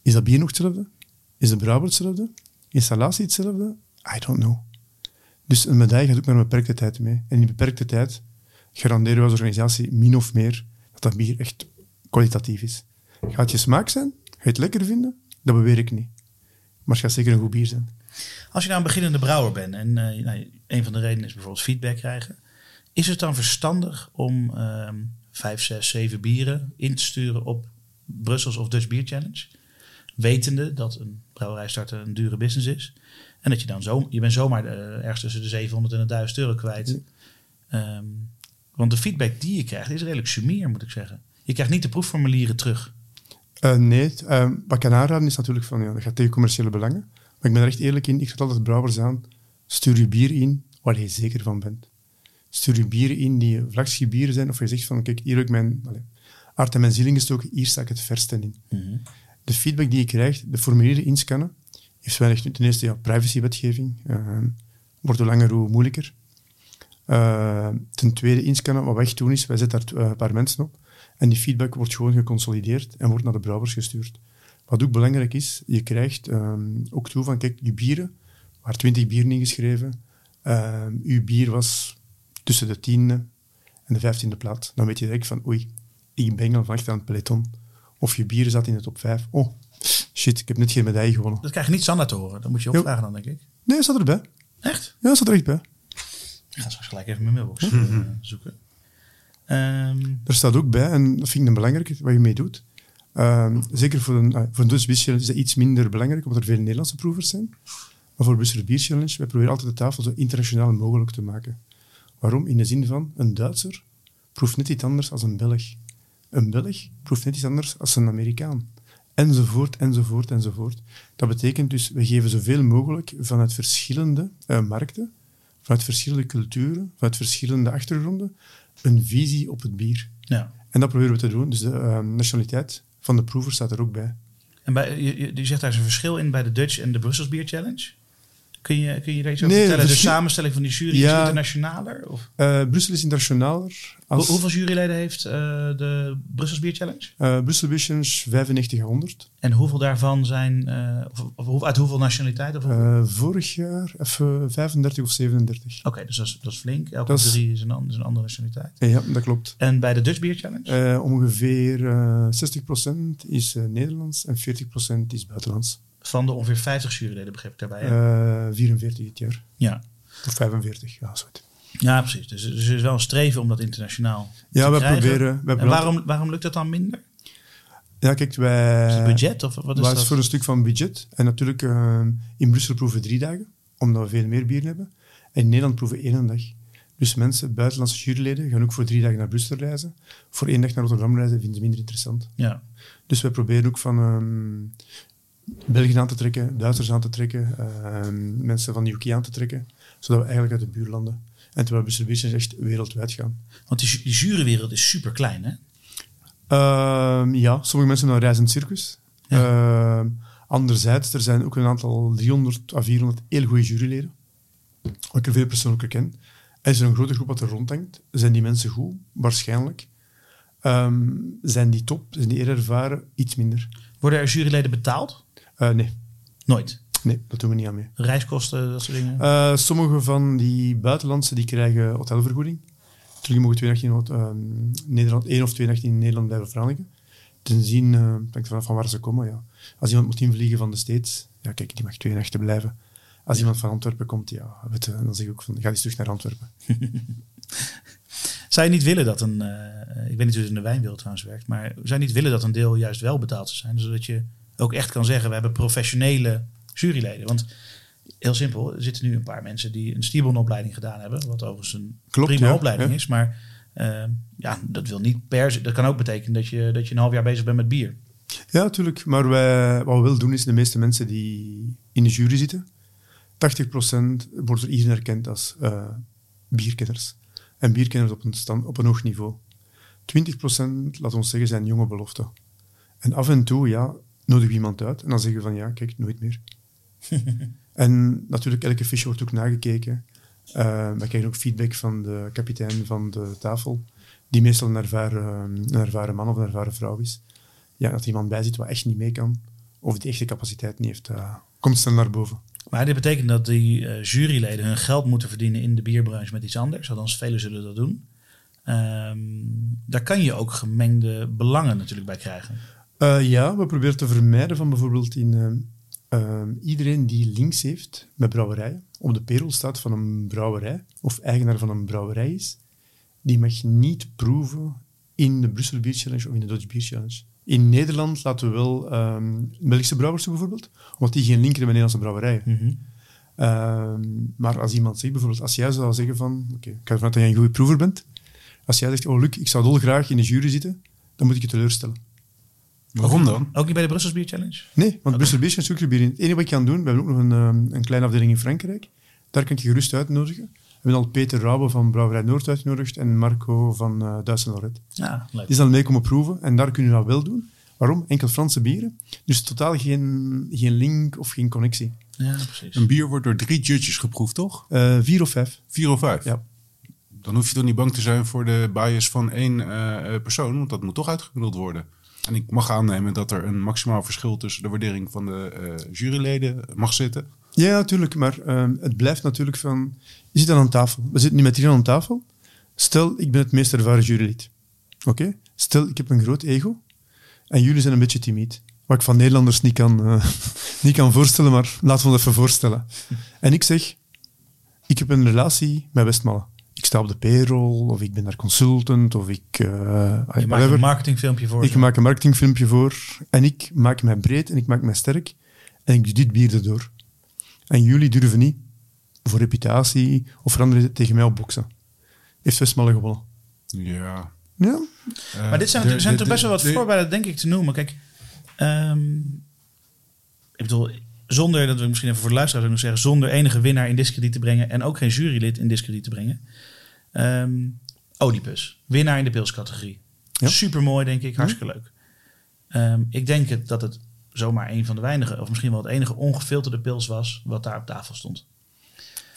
Is dat bier nog hetzelfde? Is de brouwer hetzelfde? Installatie hetzelfde? I don't know. Dus een medaille gaat ook maar een beperkte tijd mee. En in die beperkte tijd garanderen we als organisatie min of meer dat dat bier echt kwalitatief is. Gaat het je smaak zijn? Ga je het lekker vinden? Dat beweer ik niet. Maar het gaat zeker een goed bier zijn. Als je nou een beginnende brouwer bent en uh, nou, een van de redenen is bijvoorbeeld feedback krijgen. Is het dan verstandig om uh, vijf, zes, zeven bieren in te sturen op Brussels of Dutch Beer Challenge? Wetende dat een brouwerij starten een dure business is. En dat je dan zo, je bent zomaar uh, ergens tussen de zevenhonderd en de duizend euro kwijt. Nee. Um, want de feedback die je krijgt is redelijk sumier, moet ik zeggen. Je krijgt niet de proefformulieren terug. Uh, nee, uh, wat ik kan aanraden is natuurlijk van, ja, dat gaat tegen commerciële belangen. Maar ik ben er echt eerlijk in, ik zet altijd brouwers aan, stuur je bier in waar je zeker van bent. Stuur je bieren in die vlagschipbieren zijn, of je zegt van, kijk, hier heb ik mijn allez, hart en mijn ziel ingestoken, hier sta ik het verste in. Mm-hmm. De feedback die je krijgt, de formulieren inscannen, heeft weinig nut. Ten eerste, ja, privacywetgeving, uh, wordt hoe langer hoe moeilijker. Uh, ten tweede, inscannen, wat wij echt doen is, wij zetten daar uh, een paar mensen op. En die feedback wordt gewoon geconsolideerd en wordt naar de brouwers gestuurd. Wat ook belangrijk is, je krijgt um, ook toe van, kijk, je bieren, waar twintig bieren ingeschreven, uh, uw bier was tussen de tiende en de vijftiende plaats. Dan weet je direct van, oei, ik ben al vannacht aan het peloton. Of je bier zat in de top vijf. Oh, shit, ik heb net geen medaille gewonnen. Dat krijg je niet standaard te horen, dat moet je opvragen dan, denk ik. Nee, dat staat erbij. Echt? Ja, dat staat er echt bij. Ik ga straks gelijk even mijn mailbox mm-hmm. uh, zoeken. Um. Er staat ook bij, en dat vind ik een belangrijke, wat je mee doet. Um, zeker voor een, uh, voor een Dutch Beer Challenge is dat iets minder belangrijk, omdat er veel Nederlandse proevers zijn. Maar voor Brussels Beer Challenge, wij proberen altijd de tafel zo internationaal mogelijk te maken. Waarom? In de zin van, een Duitser proeft net iets anders dan een Belg. Een Belg proeft net iets anders dan een Amerikaan. Enzovoort, enzovoort, enzovoort. Dat betekent dus, we geven zoveel mogelijk vanuit verschillende uh, markten, vanuit verschillende culturen, vanuit verschillende achtergronden, een visie op het bier. Ja. En dat proberen we te doen. Dus de uh, nationaliteit van de proever staat er ook bij. En bij, je, je zegt daar is een verschil in bij de Dutch en de Brussels Beer Challenge. Kun je, kun je daar iets over nee, vertellen? De, de samenstelling van die jury ja, is internationaler? Of? Uh, Brussel is internationaler. Als Hoe, hoeveel juryleden heeft uh, de Brussels Beer Challenge? Uh, Brussel Beer Challenge vijfennegentig honderd. En hoeveel daarvan zijn... Uh, of, of, uit hoeveel nationaliteiten? Uh, vorig jaar even vijfendertig of zevenendertig. Oké, okay, dus dat is, dat is flink. Elke dat drie is een, is een andere nationaliteit. Ja, dat klopt. En bij de Dutch Beer Challenge? Uh, ongeveer uh, zestig procent is uh, Nederlands en veertig procent is buitenlands. Van de ongeveer vijftig juryleden, begreep ik daarbij. Uh, vierenveertig dit jaar. Ja. Of vijfenveertig, ja, soort. Ja, precies. Dus, dus er is wel een streven om dat internationaal ja, te wij krijgen. Proberen, wij en waarom, waarom lukt dat dan minder? Ja, kijk, wij... Is het budget? Of wat is dat? Voor een stuk van budget. En natuurlijk, uh, in Brussel proeven drie dagen, omdat we veel meer bier hebben. En in Nederland proeven één dag. Dus mensen, buitenlandse juryleden, gaan ook voor drie dagen naar Brussel reizen. Voor één dag naar Rotterdam reizen vinden ze minder interessant. Ja. Dus wij proberen ook van um, Belgen aan te trekken, Duitsers aan te trekken, uh, mensen van de U K aan te trekken, zodat we eigenlijk uit de buurlanden. En terwijl Brussel Biertjes echt wereldwijd gaan. Want die jurywereld is super klein, hè? Uh, ja, sommige mensen doen een reizend circus. Ja. Uh, anderzijds, er zijn ook een aantal driehonderd à vierhonderd heel goede juryleden, wat ik er veel persoonlijker ken. En is er een grote groep wat er rondhangt? Zijn die mensen goed? Waarschijnlijk. Um, zijn die top? Zijn die eerder ervaren? Iets minder. Worden er juryleden betaald? Uh, nee. Nooit? Nee, dat doen we niet aan mee. Reiskosten, dat soort dingen? Uh, sommige van die buitenlandse die krijgen hotelvergoeding. Terug mogen twee nachten in uh, Nederland, één of twee nachten in Nederland blijven veranderen. Tenzien, uh, denk vanaf van waar ze komen, ja. Als iemand moet invliegen van de States, ja kijk, die mag twee nachten blijven. Als iemand van Antwerpen komt, ja, weet, dan zeg ik ook van, ga eens terug naar Antwerpen. Zou je niet willen dat een, uh, ik weet niet hoe het in de wijnwereld trouwens werkt, maar zou je niet willen dat een deel juist wel betaald zou zijn, zodat je ook echt kan zeggen, we hebben professionele juryleden? Want heel simpel, er zitten nu een paar mensen die een stierbonopleiding gedaan hebben, wat overigens een Klopt, prima ja, opleiding ja. is, maar uh, ja, dat wil niet per se, dat kan ook betekenen dat je, dat je een half jaar bezig bent met bier. Ja, natuurlijk, maar wij, wat we willen doen is de meeste mensen die in de jury zitten, tachtig procent wordt er iedereen herkend als uh, bierkenners. En bierkenners op een, stand, op een hoog niveau. twintig procent, laten we zeggen, zijn jonge beloften. En af en toe, ja, nodig we iemand uit. En dan zeggen we van, ja, kijk, nooit meer. En natuurlijk, elke fiche wordt ook nagekeken. Uh, we krijgen ook feedback van de kapitein van de tafel, die meestal een ervaren, een ervaren man of een ervaren vrouw is. Ja, dat iemand bij zit wat echt niet mee kan, of die echte capaciteit niet heeft, uh, komt snel naar boven. Maar dit betekent dat die uh, juryleden hun geld moeten verdienen in de bierbranche met iets anders. Althans, velen zullen dat doen. Um, daar kan je ook gemengde belangen natuurlijk bij krijgen. Uh, ja, we proberen te vermijden van bijvoorbeeld in uh, uh, iedereen die links heeft met brouwerijen. Op de perel staat van een brouwerij of eigenaar van een brouwerij is. Die mag niet proeven in de Brussels Beer Challenge of in de Dutch Beer Challenge. In Nederland laten we wel um, Belgische brouwers toe bijvoorbeeld, omdat die geen link hebben met Nederlandse brouwerijen. Mm-hmm. Um, maar als iemand zegt, bijvoorbeeld, als jij zou zeggen van, oké, okay, ik ga ervan uit dat jij een goede proever bent. Als jij zegt, oh Luc, ik zou dolgraag in de jury zitten, dan moet ik je teleurstellen. Waarom dan? Ook niet bij de Brussels Beer Challenge? Nee, want okay. Brussels Beer Challenge is ook bier. Het enige wat je kan doen, we hebben ook nog een, een kleine afdeling in Frankrijk, daar kan je gerust uitnodigen. We hebben al Peter Rauwe van Brouwerij Noord uitgenodigd en Marco van uh, Duitsland Loret. Ja, leuk. Die is dan mee komen proeven en daar kunnen we dat wel doen. Waarom? Enkel Franse bieren. Dus totaal geen, geen link of geen connectie. Ja, precies. Een bier wordt door drie judges geproefd, toch? Uh, vier of vijf. Vier of vijf? Ja. Dan hoef je toch niet bang te zijn voor de bias van één uh, persoon, want dat moet toch uitgemiddeld worden. En ik mag aannemen dat er een maximaal verschil tussen de waardering van de uh, juryleden mag zitten. Ja, natuurlijk. Maar um, het blijft natuurlijk van... Je zit dan aan tafel. We zitten nu met iedereen aan tafel. Stel, ik ben het meest ervaren jurylid. Oké? Okay? Stel, ik heb een groot ego. En jullie zijn een beetje timide. Wat ik van Nederlanders niet kan, uh, niet kan voorstellen, maar laten we het even voorstellen. En ik zeg, ik heb een relatie met Westmalle. Ik sta op de payroll, of ik ben daar consultant, of ik... Uh, je maakt een marketingfilmpje voor. Ik zo. maak een marketingfilmpje voor. En ik maak mij breed en ik maak mij sterk. En ik doe dit bier erdoor. En jullie durven niet voor reputatie of voor anderen tegen mij op boksen. Heeft Westmalle gewonnen. Ja. ja. Uh, maar dit zijn, de, er zijn de, toch best de, wel wat de, voorbeelden, denk ik, te noemen. Kijk, um, ik bedoel, zonder, dat we misschien even voor de luisteraars nog zeggen, zonder enige winnaar in discrediet te brengen en ook geen jurylid in discrediet te brengen. Um, Oedipus, winnaar in de pilscategorie. Ja. Supermooi, denk ik. Hartstikke ja. leuk. Um, ik denk het, dat het zomaar een van de weinige, of misschien wel het enige ongefilterde pils was wat daar op tafel stond.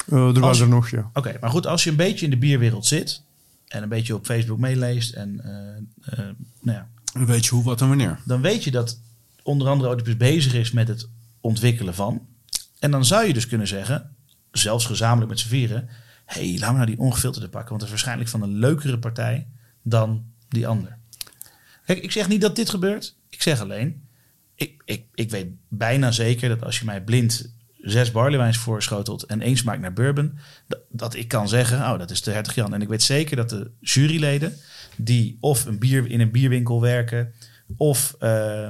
Uh, er was er nog, ja. Oké, okay, maar goed, als je een beetje in de bierwereld zit en een beetje op Facebook meeleest en uh, uh, nou ja, dan weet je hoe, wat en wanneer. Dan weet je dat onder andere Oedipus bezig is met het ontwikkelen van. En dan zou je dus kunnen zeggen, zelfs gezamenlijk met z'n vieren, hé, hey, laat me nou die ongefilterde pakken, want dat is waarschijnlijk van een leukere partij dan die ander. Kijk, ik zeg niet dat dit gebeurt. Ik zeg alleen, ik, ik, ik weet bijna zeker dat als je mij blind zes barleywijns voorschotelt en één smaakt naar bourbon, dat, dat ik kan zeggen, oh, dat is de Hertog-Jan. En ik weet zeker dat de juryleden die of een bier in een bierwinkel werken Of uh,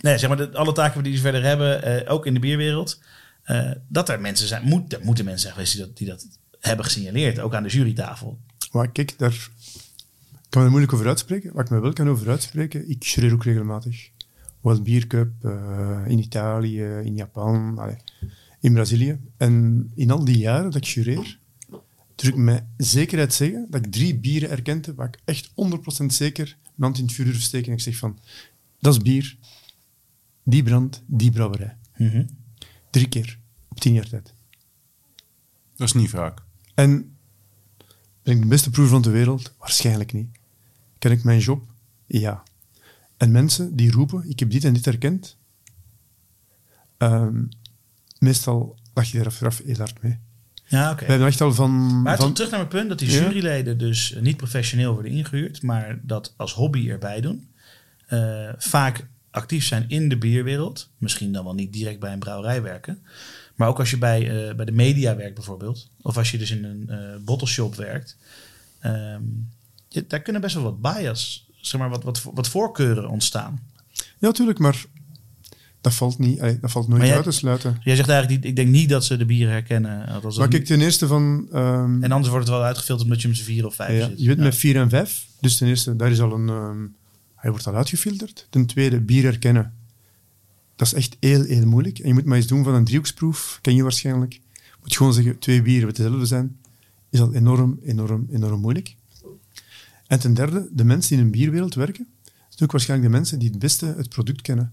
nee, zeg maar de, alle taken die ze verder hebben, uh, ook in de bierwereld. Uh, dat er mensen zijn, moet, er moeten mensen zijn geweest die dat, die dat hebben gesignaleerd. Ook aan de jurytafel. Maar kijk, daar kan me moeilijk over uitspreken. Waar ik me wel kan over uitspreken, ik schreeuw ook regelmatig. World Beer Cup, uh, in Italië, in Japan, allez, in Brazilië. En in al die jaren dat ik jureer, durf ik met zekerheid zeggen dat ik drie bieren erkende waar ik echt honderd procent zeker mijn hand in het vuur durf steken. En ik zeg van, dat is bier, die brand, die brouwerij. Mm-hmm. Drie keer, op tien jaar tijd. Dat is niet vaak. En ben ik de beste proever van de wereld? Waarschijnlijk niet. Ken ik mijn job? Ja. En mensen die roepen, ik heb dit en dit herkend, um, meestal lach je daar achteraf heel hard mee. Ja, oké. Okay. Maar van... tot terug naar mijn punt, dat die juryleden dus niet professioneel worden ingehuurd, maar dat als hobby erbij doen. Uh, vaak actief zijn in de bierwereld, misschien dan wel niet direct bij een brouwerij werken, maar ook als je bij, uh, bij de media werkt bijvoorbeeld, of als je dus in een uh, bottleshop werkt, um, je, daar kunnen best wel wat bias, zeg maar, wat, wat, wat voorkeuren ontstaan. Ja, natuurlijk, maar dat valt, niet, allee, dat valt nooit jij, uit te sluiten. Jij zegt eigenlijk, ik denk niet dat ze de bieren herkennen. Althans, maar kijk, ten eerste van... Um, en anders wordt het wel uitgefilterd omdat je hem ze vier of vijf ja, zit. Je bent ja. met vier en vijf, dus ten eerste, daar is al een... Um, hij wordt al uitgefilterd. Ten tweede, bier herkennen. Dat is echt heel, heel moeilijk. En je moet maar eens doen van een driehoeksproef, ken je waarschijnlijk. Je moet gewoon zeggen, twee bieren wat hetzelfde zijn. Is al enorm, enorm, enorm moeilijk. En ten derde, de mensen die in een bierwereld werken, dat zijn ook waarschijnlijk de mensen die het beste het product kennen.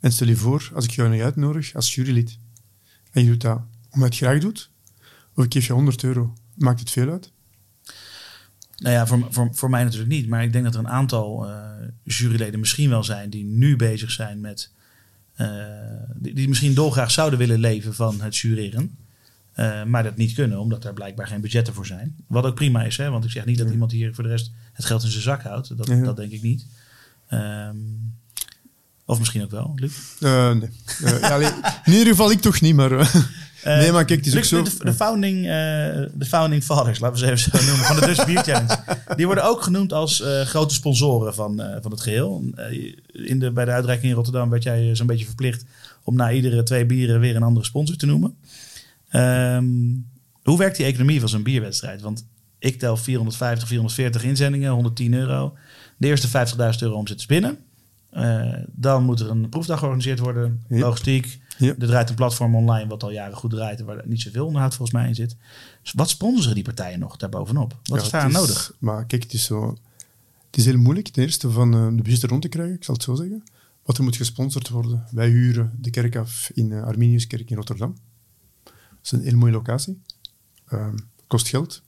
En stel je voor, als ik jou nu uitnodig als jurylid, en je doet dat omdat je het graag doet, of ik geef je honderd euro, maakt het veel uit? Nou ja, voor, voor, voor mij natuurlijk niet. Maar ik denk dat er een aantal uh, juryleden misschien wel zijn die nu bezig zijn met... Uh, die, die misschien dolgraag zouden willen leven van het jureren. Uh, maar dat niet kunnen, omdat daar blijkbaar geen budgetten voor zijn. Wat ook prima is, hè? Want ik zeg niet dat ja. iemand hier voor de rest het geld in zijn zak houdt. Dat, ja. dat denk ik niet. Um, of misschien ook wel, Luc? Uh, nee. Uh, ja, nee. In ieder geval ik toch niet, maar... Uh. Uh, nee, maar kijk, het is Luc, ook zo... De, de, founding, uh, de founding fathers, laten we ze even zo noemen, van de Dutch Beer Challenge. Die worden ook genoemd als uh, grote sponsoren van, uh, van het geheel. Uh, in de, bij de uitreiking in Rotterdam werd jij zo'n beetje verplicht om na iedere twee bieren weer een andere sponsor te noemen. Um, hoe werkt die economie van zo'n bierwedstrijd? Want ik tel vierhonderdvijftig, vierhonderdveertig inzendingen, honderdtien euro. De eerste vijftigduizend euro omzet is binnen. Uh, dan moet er een proefdag georganiseerd worden, yep. logistiek. Yep. Er draait een platform online wat al jaren goed draait en waar niet zoveel onderhoud volgens mij in zit. Dus wat sponsoren die partijen nog daarbovenop? Wat ja, is daar nodig? Maar kijk, het is, zo, het is heel moeilijk ten eerste van uh, de budget rond te krijgen, ik zal het zo zeggen. Wat er moet gesponsord worden. Wij huren de kerk af in uh, Arminiuskerk in Rotterdam. Dat is een heel mooie locatie. Uh, kost geld.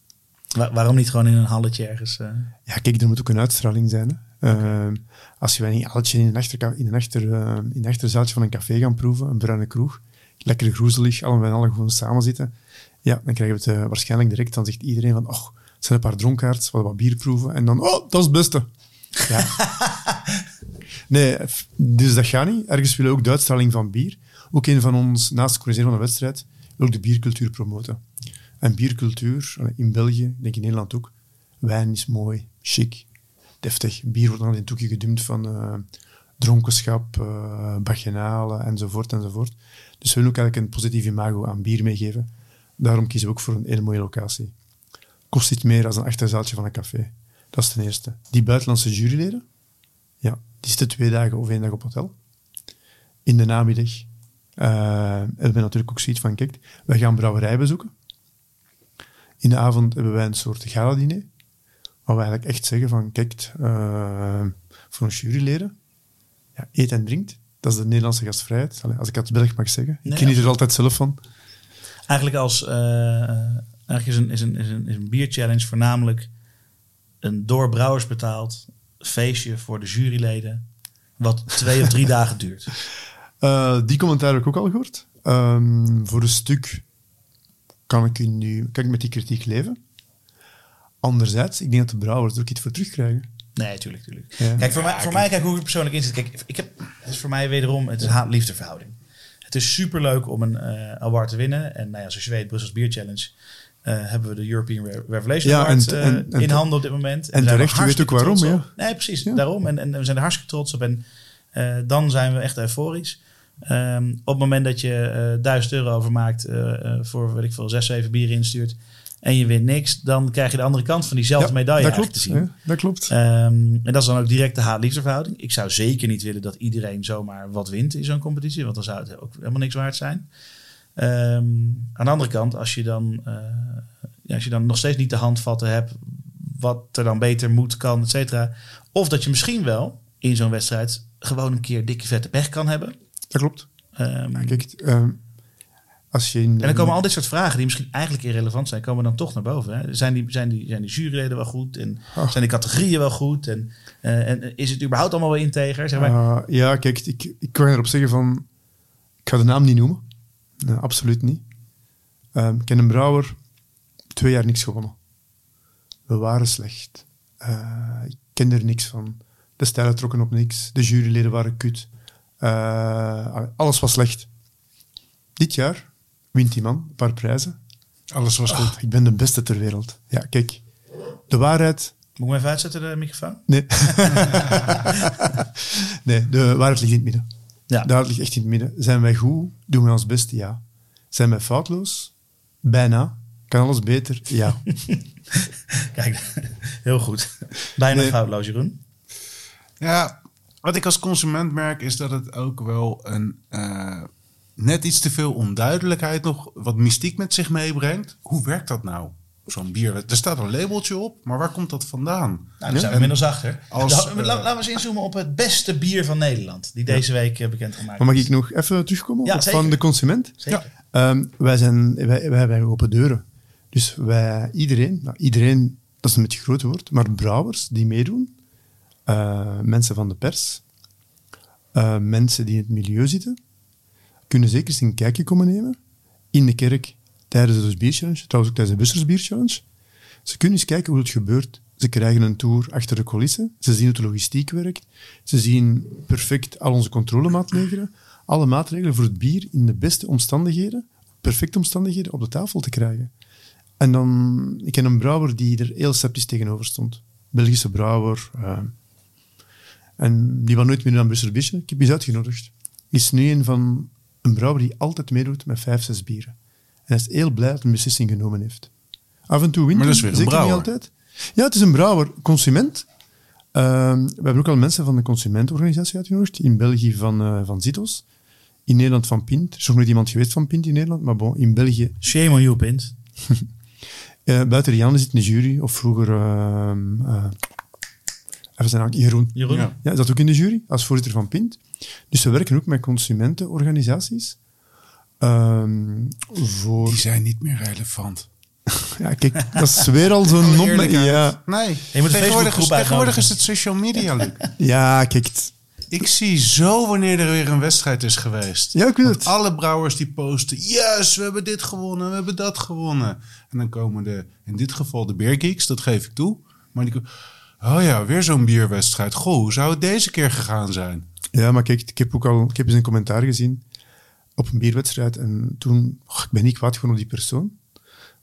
Wa- waarom niet gewoon in een halletje ergens? Uh... Ja, kijk, er moet ook een uitstraling zijn, hè. Uh, okay. Als je bij een haaltje in een, achterka- in, een achter, uh, in een achterzaaltje van een café gaan proeven, een bruine kroeg, lekker groezelig, allemaal en allen gewoon samen zitten, ja, dan krijgen we het uh, waarschijnlijk direct. Dan zegt iedereen van, oh, het zijn een paar dronkaards, wat wat bier proeven, en dan, oh, dat is het beste. Ja. Nee, dus dat gaat niet. Ergens willen we ook de uitstraling van bier. Ook een van ons, naast het organiseren van de wedstrijd, wil ook de biercultuur promoten. En biercultuur, in België, ik denk in Nederland ook, wijn is mooi, chic. Deftig. Bier wordt dan in een toekje gedumpt van uh, dronkenschap, uh, bacchanalen enzovoort, enzovoort. Dus we willen ook eigenlijk een positief imago aan bier meegeven. Daarom kiezen we ook voor een hele mooie locatie. Kost iets meer dan een achterzaaltje van een café. Dat is ten eerste. Die buitenlandse juryleden, ja, die zitten twee dagen of één dag op hotel. In de namiddag uh, hebben we natuurlijk ook zoiets van, kijk, wij gaan brouwerij bezoeken. In de avond hebben wij een soort gala-diner. Waar we eigenlijk echt zeggen van, kijk, uh, voor een juryleden, ja, eet en drinkt, dat is de Nederlandse gastvrijheid. Allee, als ik het Belg mag zeggen. Ik nee, ken ja. er altijd zelf van. Eigenlijk, als, uh, eigenlijk is een, is een, is een, is een bierchallenge voornamelijk een door brouwers betaald feestje voor de juryleden, wat twee of drie dagen duurt. Uh, die commentaar heb ik ook al gehoord. Um, voor een stuk kan ik, nu, kan ik met die kritiek leven. Anderzijds, ik denk dat de brouwers er ook iets voor terugkrijgen. Nee, tuurlijk, tuurlijk. Ja. Kijk, voor, ja, mij, voor kijk. mij, kijk hoe ik er persoonlijk in zit. Kijk, ik heb, het is voor mij wederom, het is een haat-liefdeverhouding. Het is superleuk om een uh, award te winnen. En nou ja, zoals je weet, Brussels Beer Challenge Uh, hebben we de European Re- Revelation ja, Award uh, in en, handen op dit moment. En, en terecht, je weet ook waarom. Ja. Nee, precies, ja. daarom. En, en we zijn er hartstikke trots op. En uh, dan zijn we echt euforisch. Um, op het moment dat je uh, duizend euro overmaakt... Uh, voor, weet ik veel, zes, zeven bieren instuurt... en je wint niks... dan krijg je de andere kant van diezelfde ja, medaille dat klopt, te zien. Ja, dat klopt. Um, en dat is dan ook direct de haat-liefdeverhouding. Ik zou zeker niet willen dat iedereen zomaar wat wint... in zo'n competitie, want dan zou het ook helemaal niks waard zijn. Um, aan de andere kant, als je dan... Uh, ja, als je dan nog steeds niet de handvatten hebt... wat er dan beter moet, kan, et cetera... of dat je misschien wel in zo'n wedstrijd... gewoon een keer dikke vette pech kan hebben... Dat klopt. Um, ja, kijk, um, als je in, en dan komen al dit soort vragen die misschien eigenlijk irrelevant zijn, komen dan toch naar boven. Hè? Zijn die, zijn die, zijn die juryleden wel goed? En oh. zijn die categorieën wel goed? En, uh, en is het überhaupt allemaal wel integer? Zeg maar. uh, ja, kijk, ik, ik kan erop zeggen van, ik ga de naam niet noemen. Nee, absoluut niet. Um, ik heb een brouwer, twee jaar niks gewonnen. We waren slecht. Uh, ik ken er niks van. De stijlen trokken op niks. De juryleden waren kut. Uh, alles was slecht. Dit jaar wint die man een paar prijzen. Alles was goed. Oh, ik ben de beste ter wereld. Ja, kijk. De waarheid... Moet ik me even uitzetten, de microfoon? Nee. nee, de waarheid ligt in het midden. Ja. De waarheid ligt echt in het midden. Zijn wij goed? Doen wij ons best? Ja. Zijn wij foutloos? Bijna. Kan alles beter? Ja. Kijk, heel goed. Bijna nee. foutloos, Jeroen. Ja... Wat ik als consument merk is dat het ook wel een uh, net iets te veel onduidelijkheid nog wat mystiek met zich meebrengt. Hoe werkt dat nou? Zo'n bier, er staat een labeltje op, maar waar komt dat vandaan? Nou, daar ja? zijn we inmiddels achter. Als, uh, Laten we eens inzoomen op het beste bier van Nederland, die deze ja. week bekendgemaakt is. Mag ik nog even terugkomen ja, op het van de consument? Zeker. Ja. Um, wij, zijn, wij, wij hebben open deuren. Dus wij, iedereen, nou, iedereen, dat is een beetje groot woord, maar brouwers die meedoen, Uh, mensen van de pers, uh, mensen die in het milieu zitten, kunnen zeker eens een kijkje komen nemen in de kerk tijdens de Dutch Beer Challenge, trouwens ook tijdens de Brussels Beer Challenge. Ze kunnen eens kijken hoe het gebeurt. Ze krijgen een tour achter de coulissen, ze zien hoe de logistiek werkt, ze zien perfect al onze controlemaatregelen, alle maatregelen voor het bier in de beste omstandigheden, perfecte omstandigheden, op de tafel te krijgen. En dan, ik ken een brouwer die er heel sceptisch tegenover stond. Belgische brouwer... Uh, En die was nooit meer aan Brussels Beer Challenge. Ik heb die eens uitgenodigd. Is nu een van een brouwer die altijd meedoet met vijf, zes bieren. En hij is heel blij dat hij een beslissing genomen heeft. Af en toe wint hij, zeker brouwer. Niet altijd. Ja, het is een brouwer, consument. Uh, we hebben ook al mensen van de consumentenorganisatie uitgenodigd. In België van, uh, van Zitos. In Nederland van Pint. Er is nog nooit iemand geweest van Pint in Nederland, maar bon, in België... Shame on you, Pint. uh, buiten Rianne zit een jury, of vroeger... Uh, uh, Even zijn naam, Jeroen. Jeroen. Ja. ja, zat ook in de jury, als voorzitter van Pint. Dus we werken ook met consumentenorganisaties. Um, voor... Die zijn niet meer relevant. ja, kijk, dat is weer al zo'n... Nop... Ja. Nee, je moet tegenwoordig, is, tegenwoordig is het social media, Luc. ja, kijk... Ik zie zo wanneer er weer een wedstrijd is geweest. Ja, ik weet het. Alle brouwers die posten... Yes, we hebben dit gewonnen, we hebben dat gewonnen. En dan komen de... In dit geval de beergeeks, dat geef ik toe. Maar die... Oh ja, weer zo'n bierwedstrijd. Goh, hoe zou het deze keer gegaan zijn? Ja, maar kijk, ik heb ook al ik heb eens een commentaar gezien op een bierwedstrijd. En toen, oh, ik ben niet kwaad geworden op die persoon.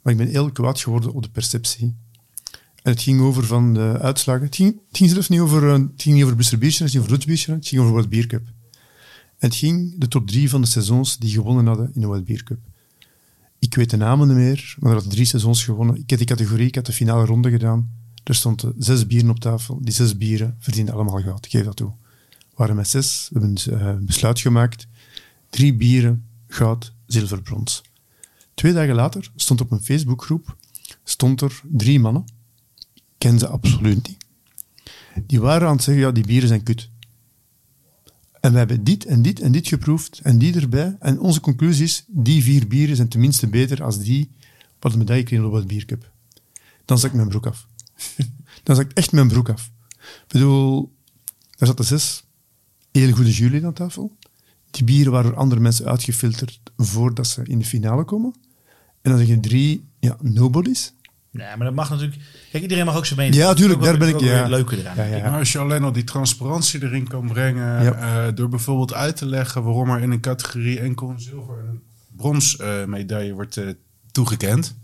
Maar ik ben heel kwaad geworden op de perceptie. En het ging over van de uitslagen. Het ging, het ging zelfs niet over, het ging niet over Brussel Beer Challenge, het ging over Dutch Beer Challenge, het ging over World Beer Cup. En het ging de top drie van de seizoens die gewonnen hadden in de World Beer Cup. Ik weet de namen niet meer, maar er hadden drie seizoens gewonnen. Ik heb die categorie, ik had de finale ronde gedaan. Er stonden zes bieren op tafel. Die zes bieren verdienden allemaal goud. Ik geef dat toe. We waren met zes. We hebben een besluit gemaakt. Drie bieren, goud, zilver, brons. Twee dagen later stond op een Facebookgroep stond er drie mannen. Ik ken ze absoluut niet. Die waren aan het zeggen, ja, die bieren zijn kut. En we hebben dit en dit en dit geproefd. En die erbij. En onze conclusie is, die vier bieren zijn tenminste beter als die wat de medaille kreeg op het biercup. Dan zak ik mijn broek af. Dan zag ik echt mijn broek af. Ik bedoel, er zaten zes hele goede juryleden aan tafel. Die bieren waren door andere mensen uitgefilterd voordat ze in de finale komen. En dan zeg je drie, ja, nobodies. Nee, maar dat mag natuurlijk... Kijk, iedereen mag ook zijn mening. Ja, tuurlijk, daar ben ik... Ja. Leuker eraan. Ja, ja, ja. Als je alleen al die transparantie erin kan brengen... Ja. Uh, door bijvoorbeeld uit te leggen waarom er in een categorie enkel een zilver en een brons uh, medaille wordt uh, toegekend...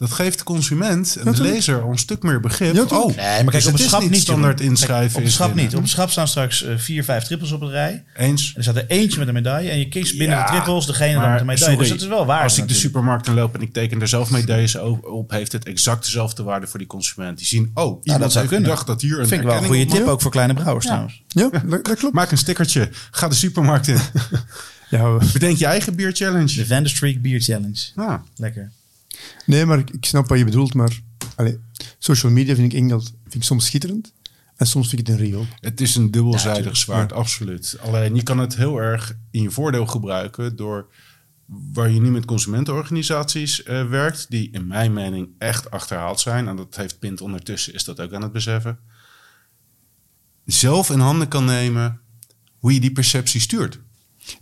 Dat geeft de consument en de lezer al een stuk meer begrip. Ja, oh, nee, maar kijk, dus op het schap niet standaard inschrijven. Kijk, op schap niet. Op het schap staan straks uh, vier, vijf trippels op een rij. Eens. En er staat er eentje met een medaille. En je kiest binnen ja, de trippels degene maar, dan met een medaille. Sorry, dus dat is wel waar. Als ik natuurlijk de supermarkt in loop en ik teken er zelf medailles op, heeft het exact dezelfde waarde voor die consument. Die zien, oh, iemand nou, dat heeft gedacht dat hier een vind ik wel een goede tip ook voor kleine brouwers ja, trouwens. Ja, dat, dat klopt. Maak een stickertje. Ga de supermarkt in. Ja, bedenk je eigen beer challenge. De Van der Streek Beer Challenge. Ah. Lekker. Nee, maar ik snap wat je bedoelt, maar allez, social media vind ik, Engel, vind ik soms schitterend en soms vind ik het een riool. Het is een dubbelzijdig ja, zwaard, ja, absoluut. Alleen je kan het heel erg in je voordeel gebruiken door waar je nu met consumentenorganisaties uh, werkt, die in mijn mening echt achterhaald zijn. En dat heeft Pint ondertussen, is dat ook aan het beseffen. Zelf in handen kan nemen hoe je die perceptie stuurt.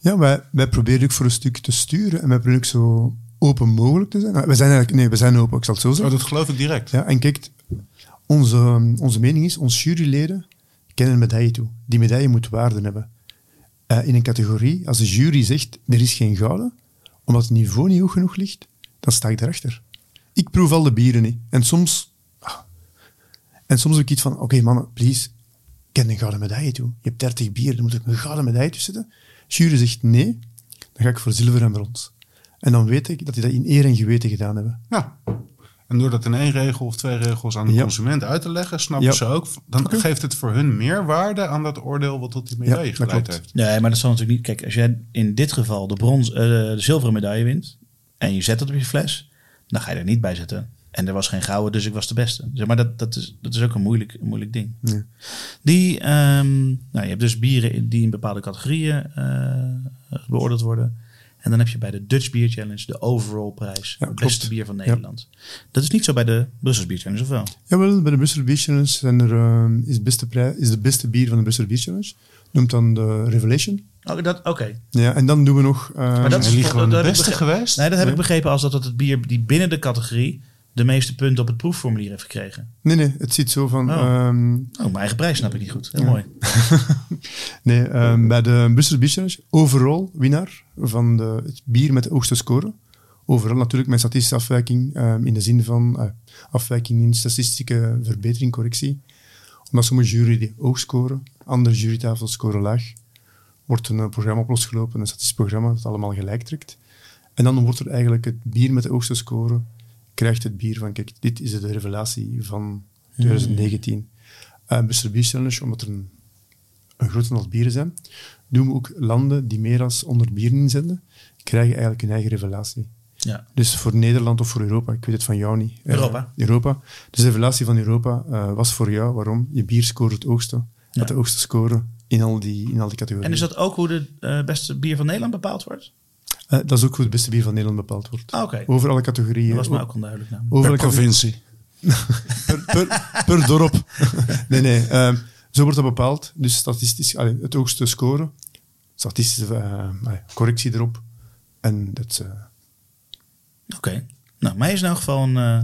Ja, wij, wij proberen ook voor een stuk te sturen en wij proberen ook zo open mogelijk te zijn. We zijn eigenlijk... Nee, we zijn open, ik zal het zo zeggen. Oh, dat geloof ik direct. Ja, en kijk, onze, onze mening is, onze juryleden kennen een medaille toe. Die medaille moet waarde hebben. Uh, in een categorie, als de jury zegt, er is geen gouden, omdat het niveau niet hoog genoeg ligt, dan sta ik erachter. Ik proef al de bieren niet. En soms... Ah, en soms heb ik iets van, oké okay, mannen, please, ken een gouden medaille toe. Je hebt dertig bieren, dan moet ik een gouden medaille tussen zetten. Jury zegt nee, dan ga ik voor zilver en brons. En dan weet ik dat die dat in eer en geweten gedaan hebben. Ja. En door dat in één regel of twee regels aan de ja, consument uit te leggen, snappen ja, ze ook, dan okay, geeft het voor hun meer waarde aan dat oordeel wat tot die medaille ja, geleid heeft. Nee, maar dat zal natuurlijk niet... Kijk, als jij in dit geval de, brons, uh, de zilveren medaille wint en je zet dat op je fles, dan ga je er niet bij zetten. En er was geen gouden, dus ik was de beste. Zeg maar dat, dat, is, dat is ook een moeilijk, een moeilijk ding. Ja. Die, um, nou, je hebt dus bieren die in bepaalde categorieën uh, beoordeeld worden. En dan heb je bij de Dutch Beer Challenge de overall prijs. Ja, het beste klopt, bier van Nederland. Ja. Dat is niet zo bij de Brussels Beer Challenge, of wel? Jawel, bij de Brussels Beer Challenge zijn er, um, is, beste prij- is de beste bier van de Brussels Beer Challenge. Noemt dan de Revelation. Oh, dat, oké. Okay. Ja, en dan doen we nog... Um, maar dat is toch, dat, dat de beste geweest? Nee, dat heb nee, ik begrepen als dat, dat het bier die binnen de categorie de meeste punten op het proefformulier heeft gekregen. Nee, nee, het ziet zo van... Oh, um, oh mijn eigen prijs snap ik niet goed. Heel ja, mooi. Nee, um, bij de Brussels Beer Challenge, overal winnaar van de, het bier met de hoogste score. Overal natuurlijk met statistische afwijking, um, in de zin van uh, afwijking in statistische verbetering, correctie. Omdat sommige jury die hoog scoren, andere jurytafels scoren laag. Wordt een uh, programma op losgelopen, een statistisch programma dat allemaal gelijk trekt. En dan wordt er eigenlijk het bier met de hoogste score... krijgt het bier van, kijk, dit is de revelatie van twintig negentien. Uh, Brussels Beer Challenge, omdat er een, een groot aantal bieren zijn, doen we ook landen die meer dan honderd bieren inzenden, krijgen eigenlijk hun eigen revelatie. Ja. Dus voor Nederland of voor Europa, ik weet het van jou niet. Europa. Uh, Europa. Dus de revelatie van Europa uh, was voor jou, waarom? Je bier scoort het hoogste. Ja. Had de hoogste score in al die, in al die categorieën. En is dat ook hoe de uh, beste bier van Nederland bepaald wordt? Uh, dat is ook hoe het beste bier van Nederland bepaald wordt. Ah, okay. Over alle categorieën. Dat was me ook onduidelijk. Nou. Per provincie. per, per, per dorp. nee, nee. Um, zo wordt dat bepaald. Dus statistisch, allee, het hoogste score. Statistische uh, correctie erop. En dat... Uh... Oké. Okay. Nou, mij is in elk geval een uh,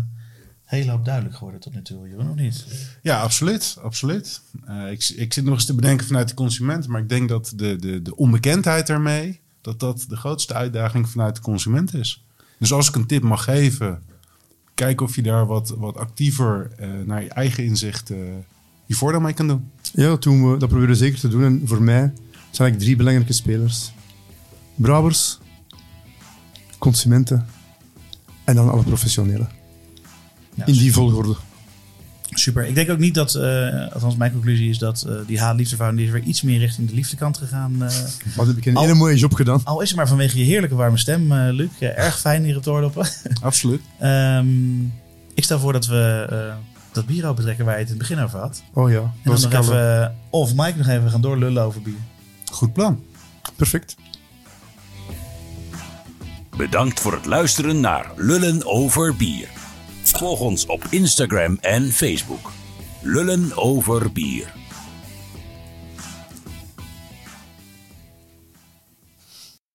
hele hoop duidelijk geworden tot nu toe. Jeroen, nog niet? Ja, absoluut. absoluut. Uh, ik, ik zit nog eens te bedenken vanuit de consument. Maar ik denk dat de, de, de onbekendheid daarmee... dat dat de grootste uitdaging vanuit de consument is. Dus als ik een tip mag geven... kijk of je daar wat, wat actiever uh, naar je eigen inzicht... Uh, je voordeel mee kan doen. Ja, dat, doen we, dat proberen we zeker te doen. En voor mij zijn eigenlijk drie belangrijke spelers. Brouwers, consumenten en dan alle professionelen. Ja, in die volgorde. Super. Ik denk ook niet dat, uh, althans mijn conclusie is dat uh, die haat-liefdeverhouding is weer iets meer richting de liefdekant gegaan. Uh, Wat heb ik een al, hele mooie job gedaan. Al is het maar vanwege je heerlijke warme stem, uh, Luc. Uh, erg fijn hier op de oorloppen. Absoluut. um, ik stel voor dat we uh, dat bier op betrekken waar je het in het begin over had. Oh ja. En dan nog even, of Mike nog even gaan doorlullen over bier. Goed plan. Perfect. Bedankt voor het luisteren naar Lullen over Bier. Volg ons op Instagram en Facebook. Lullen over bier.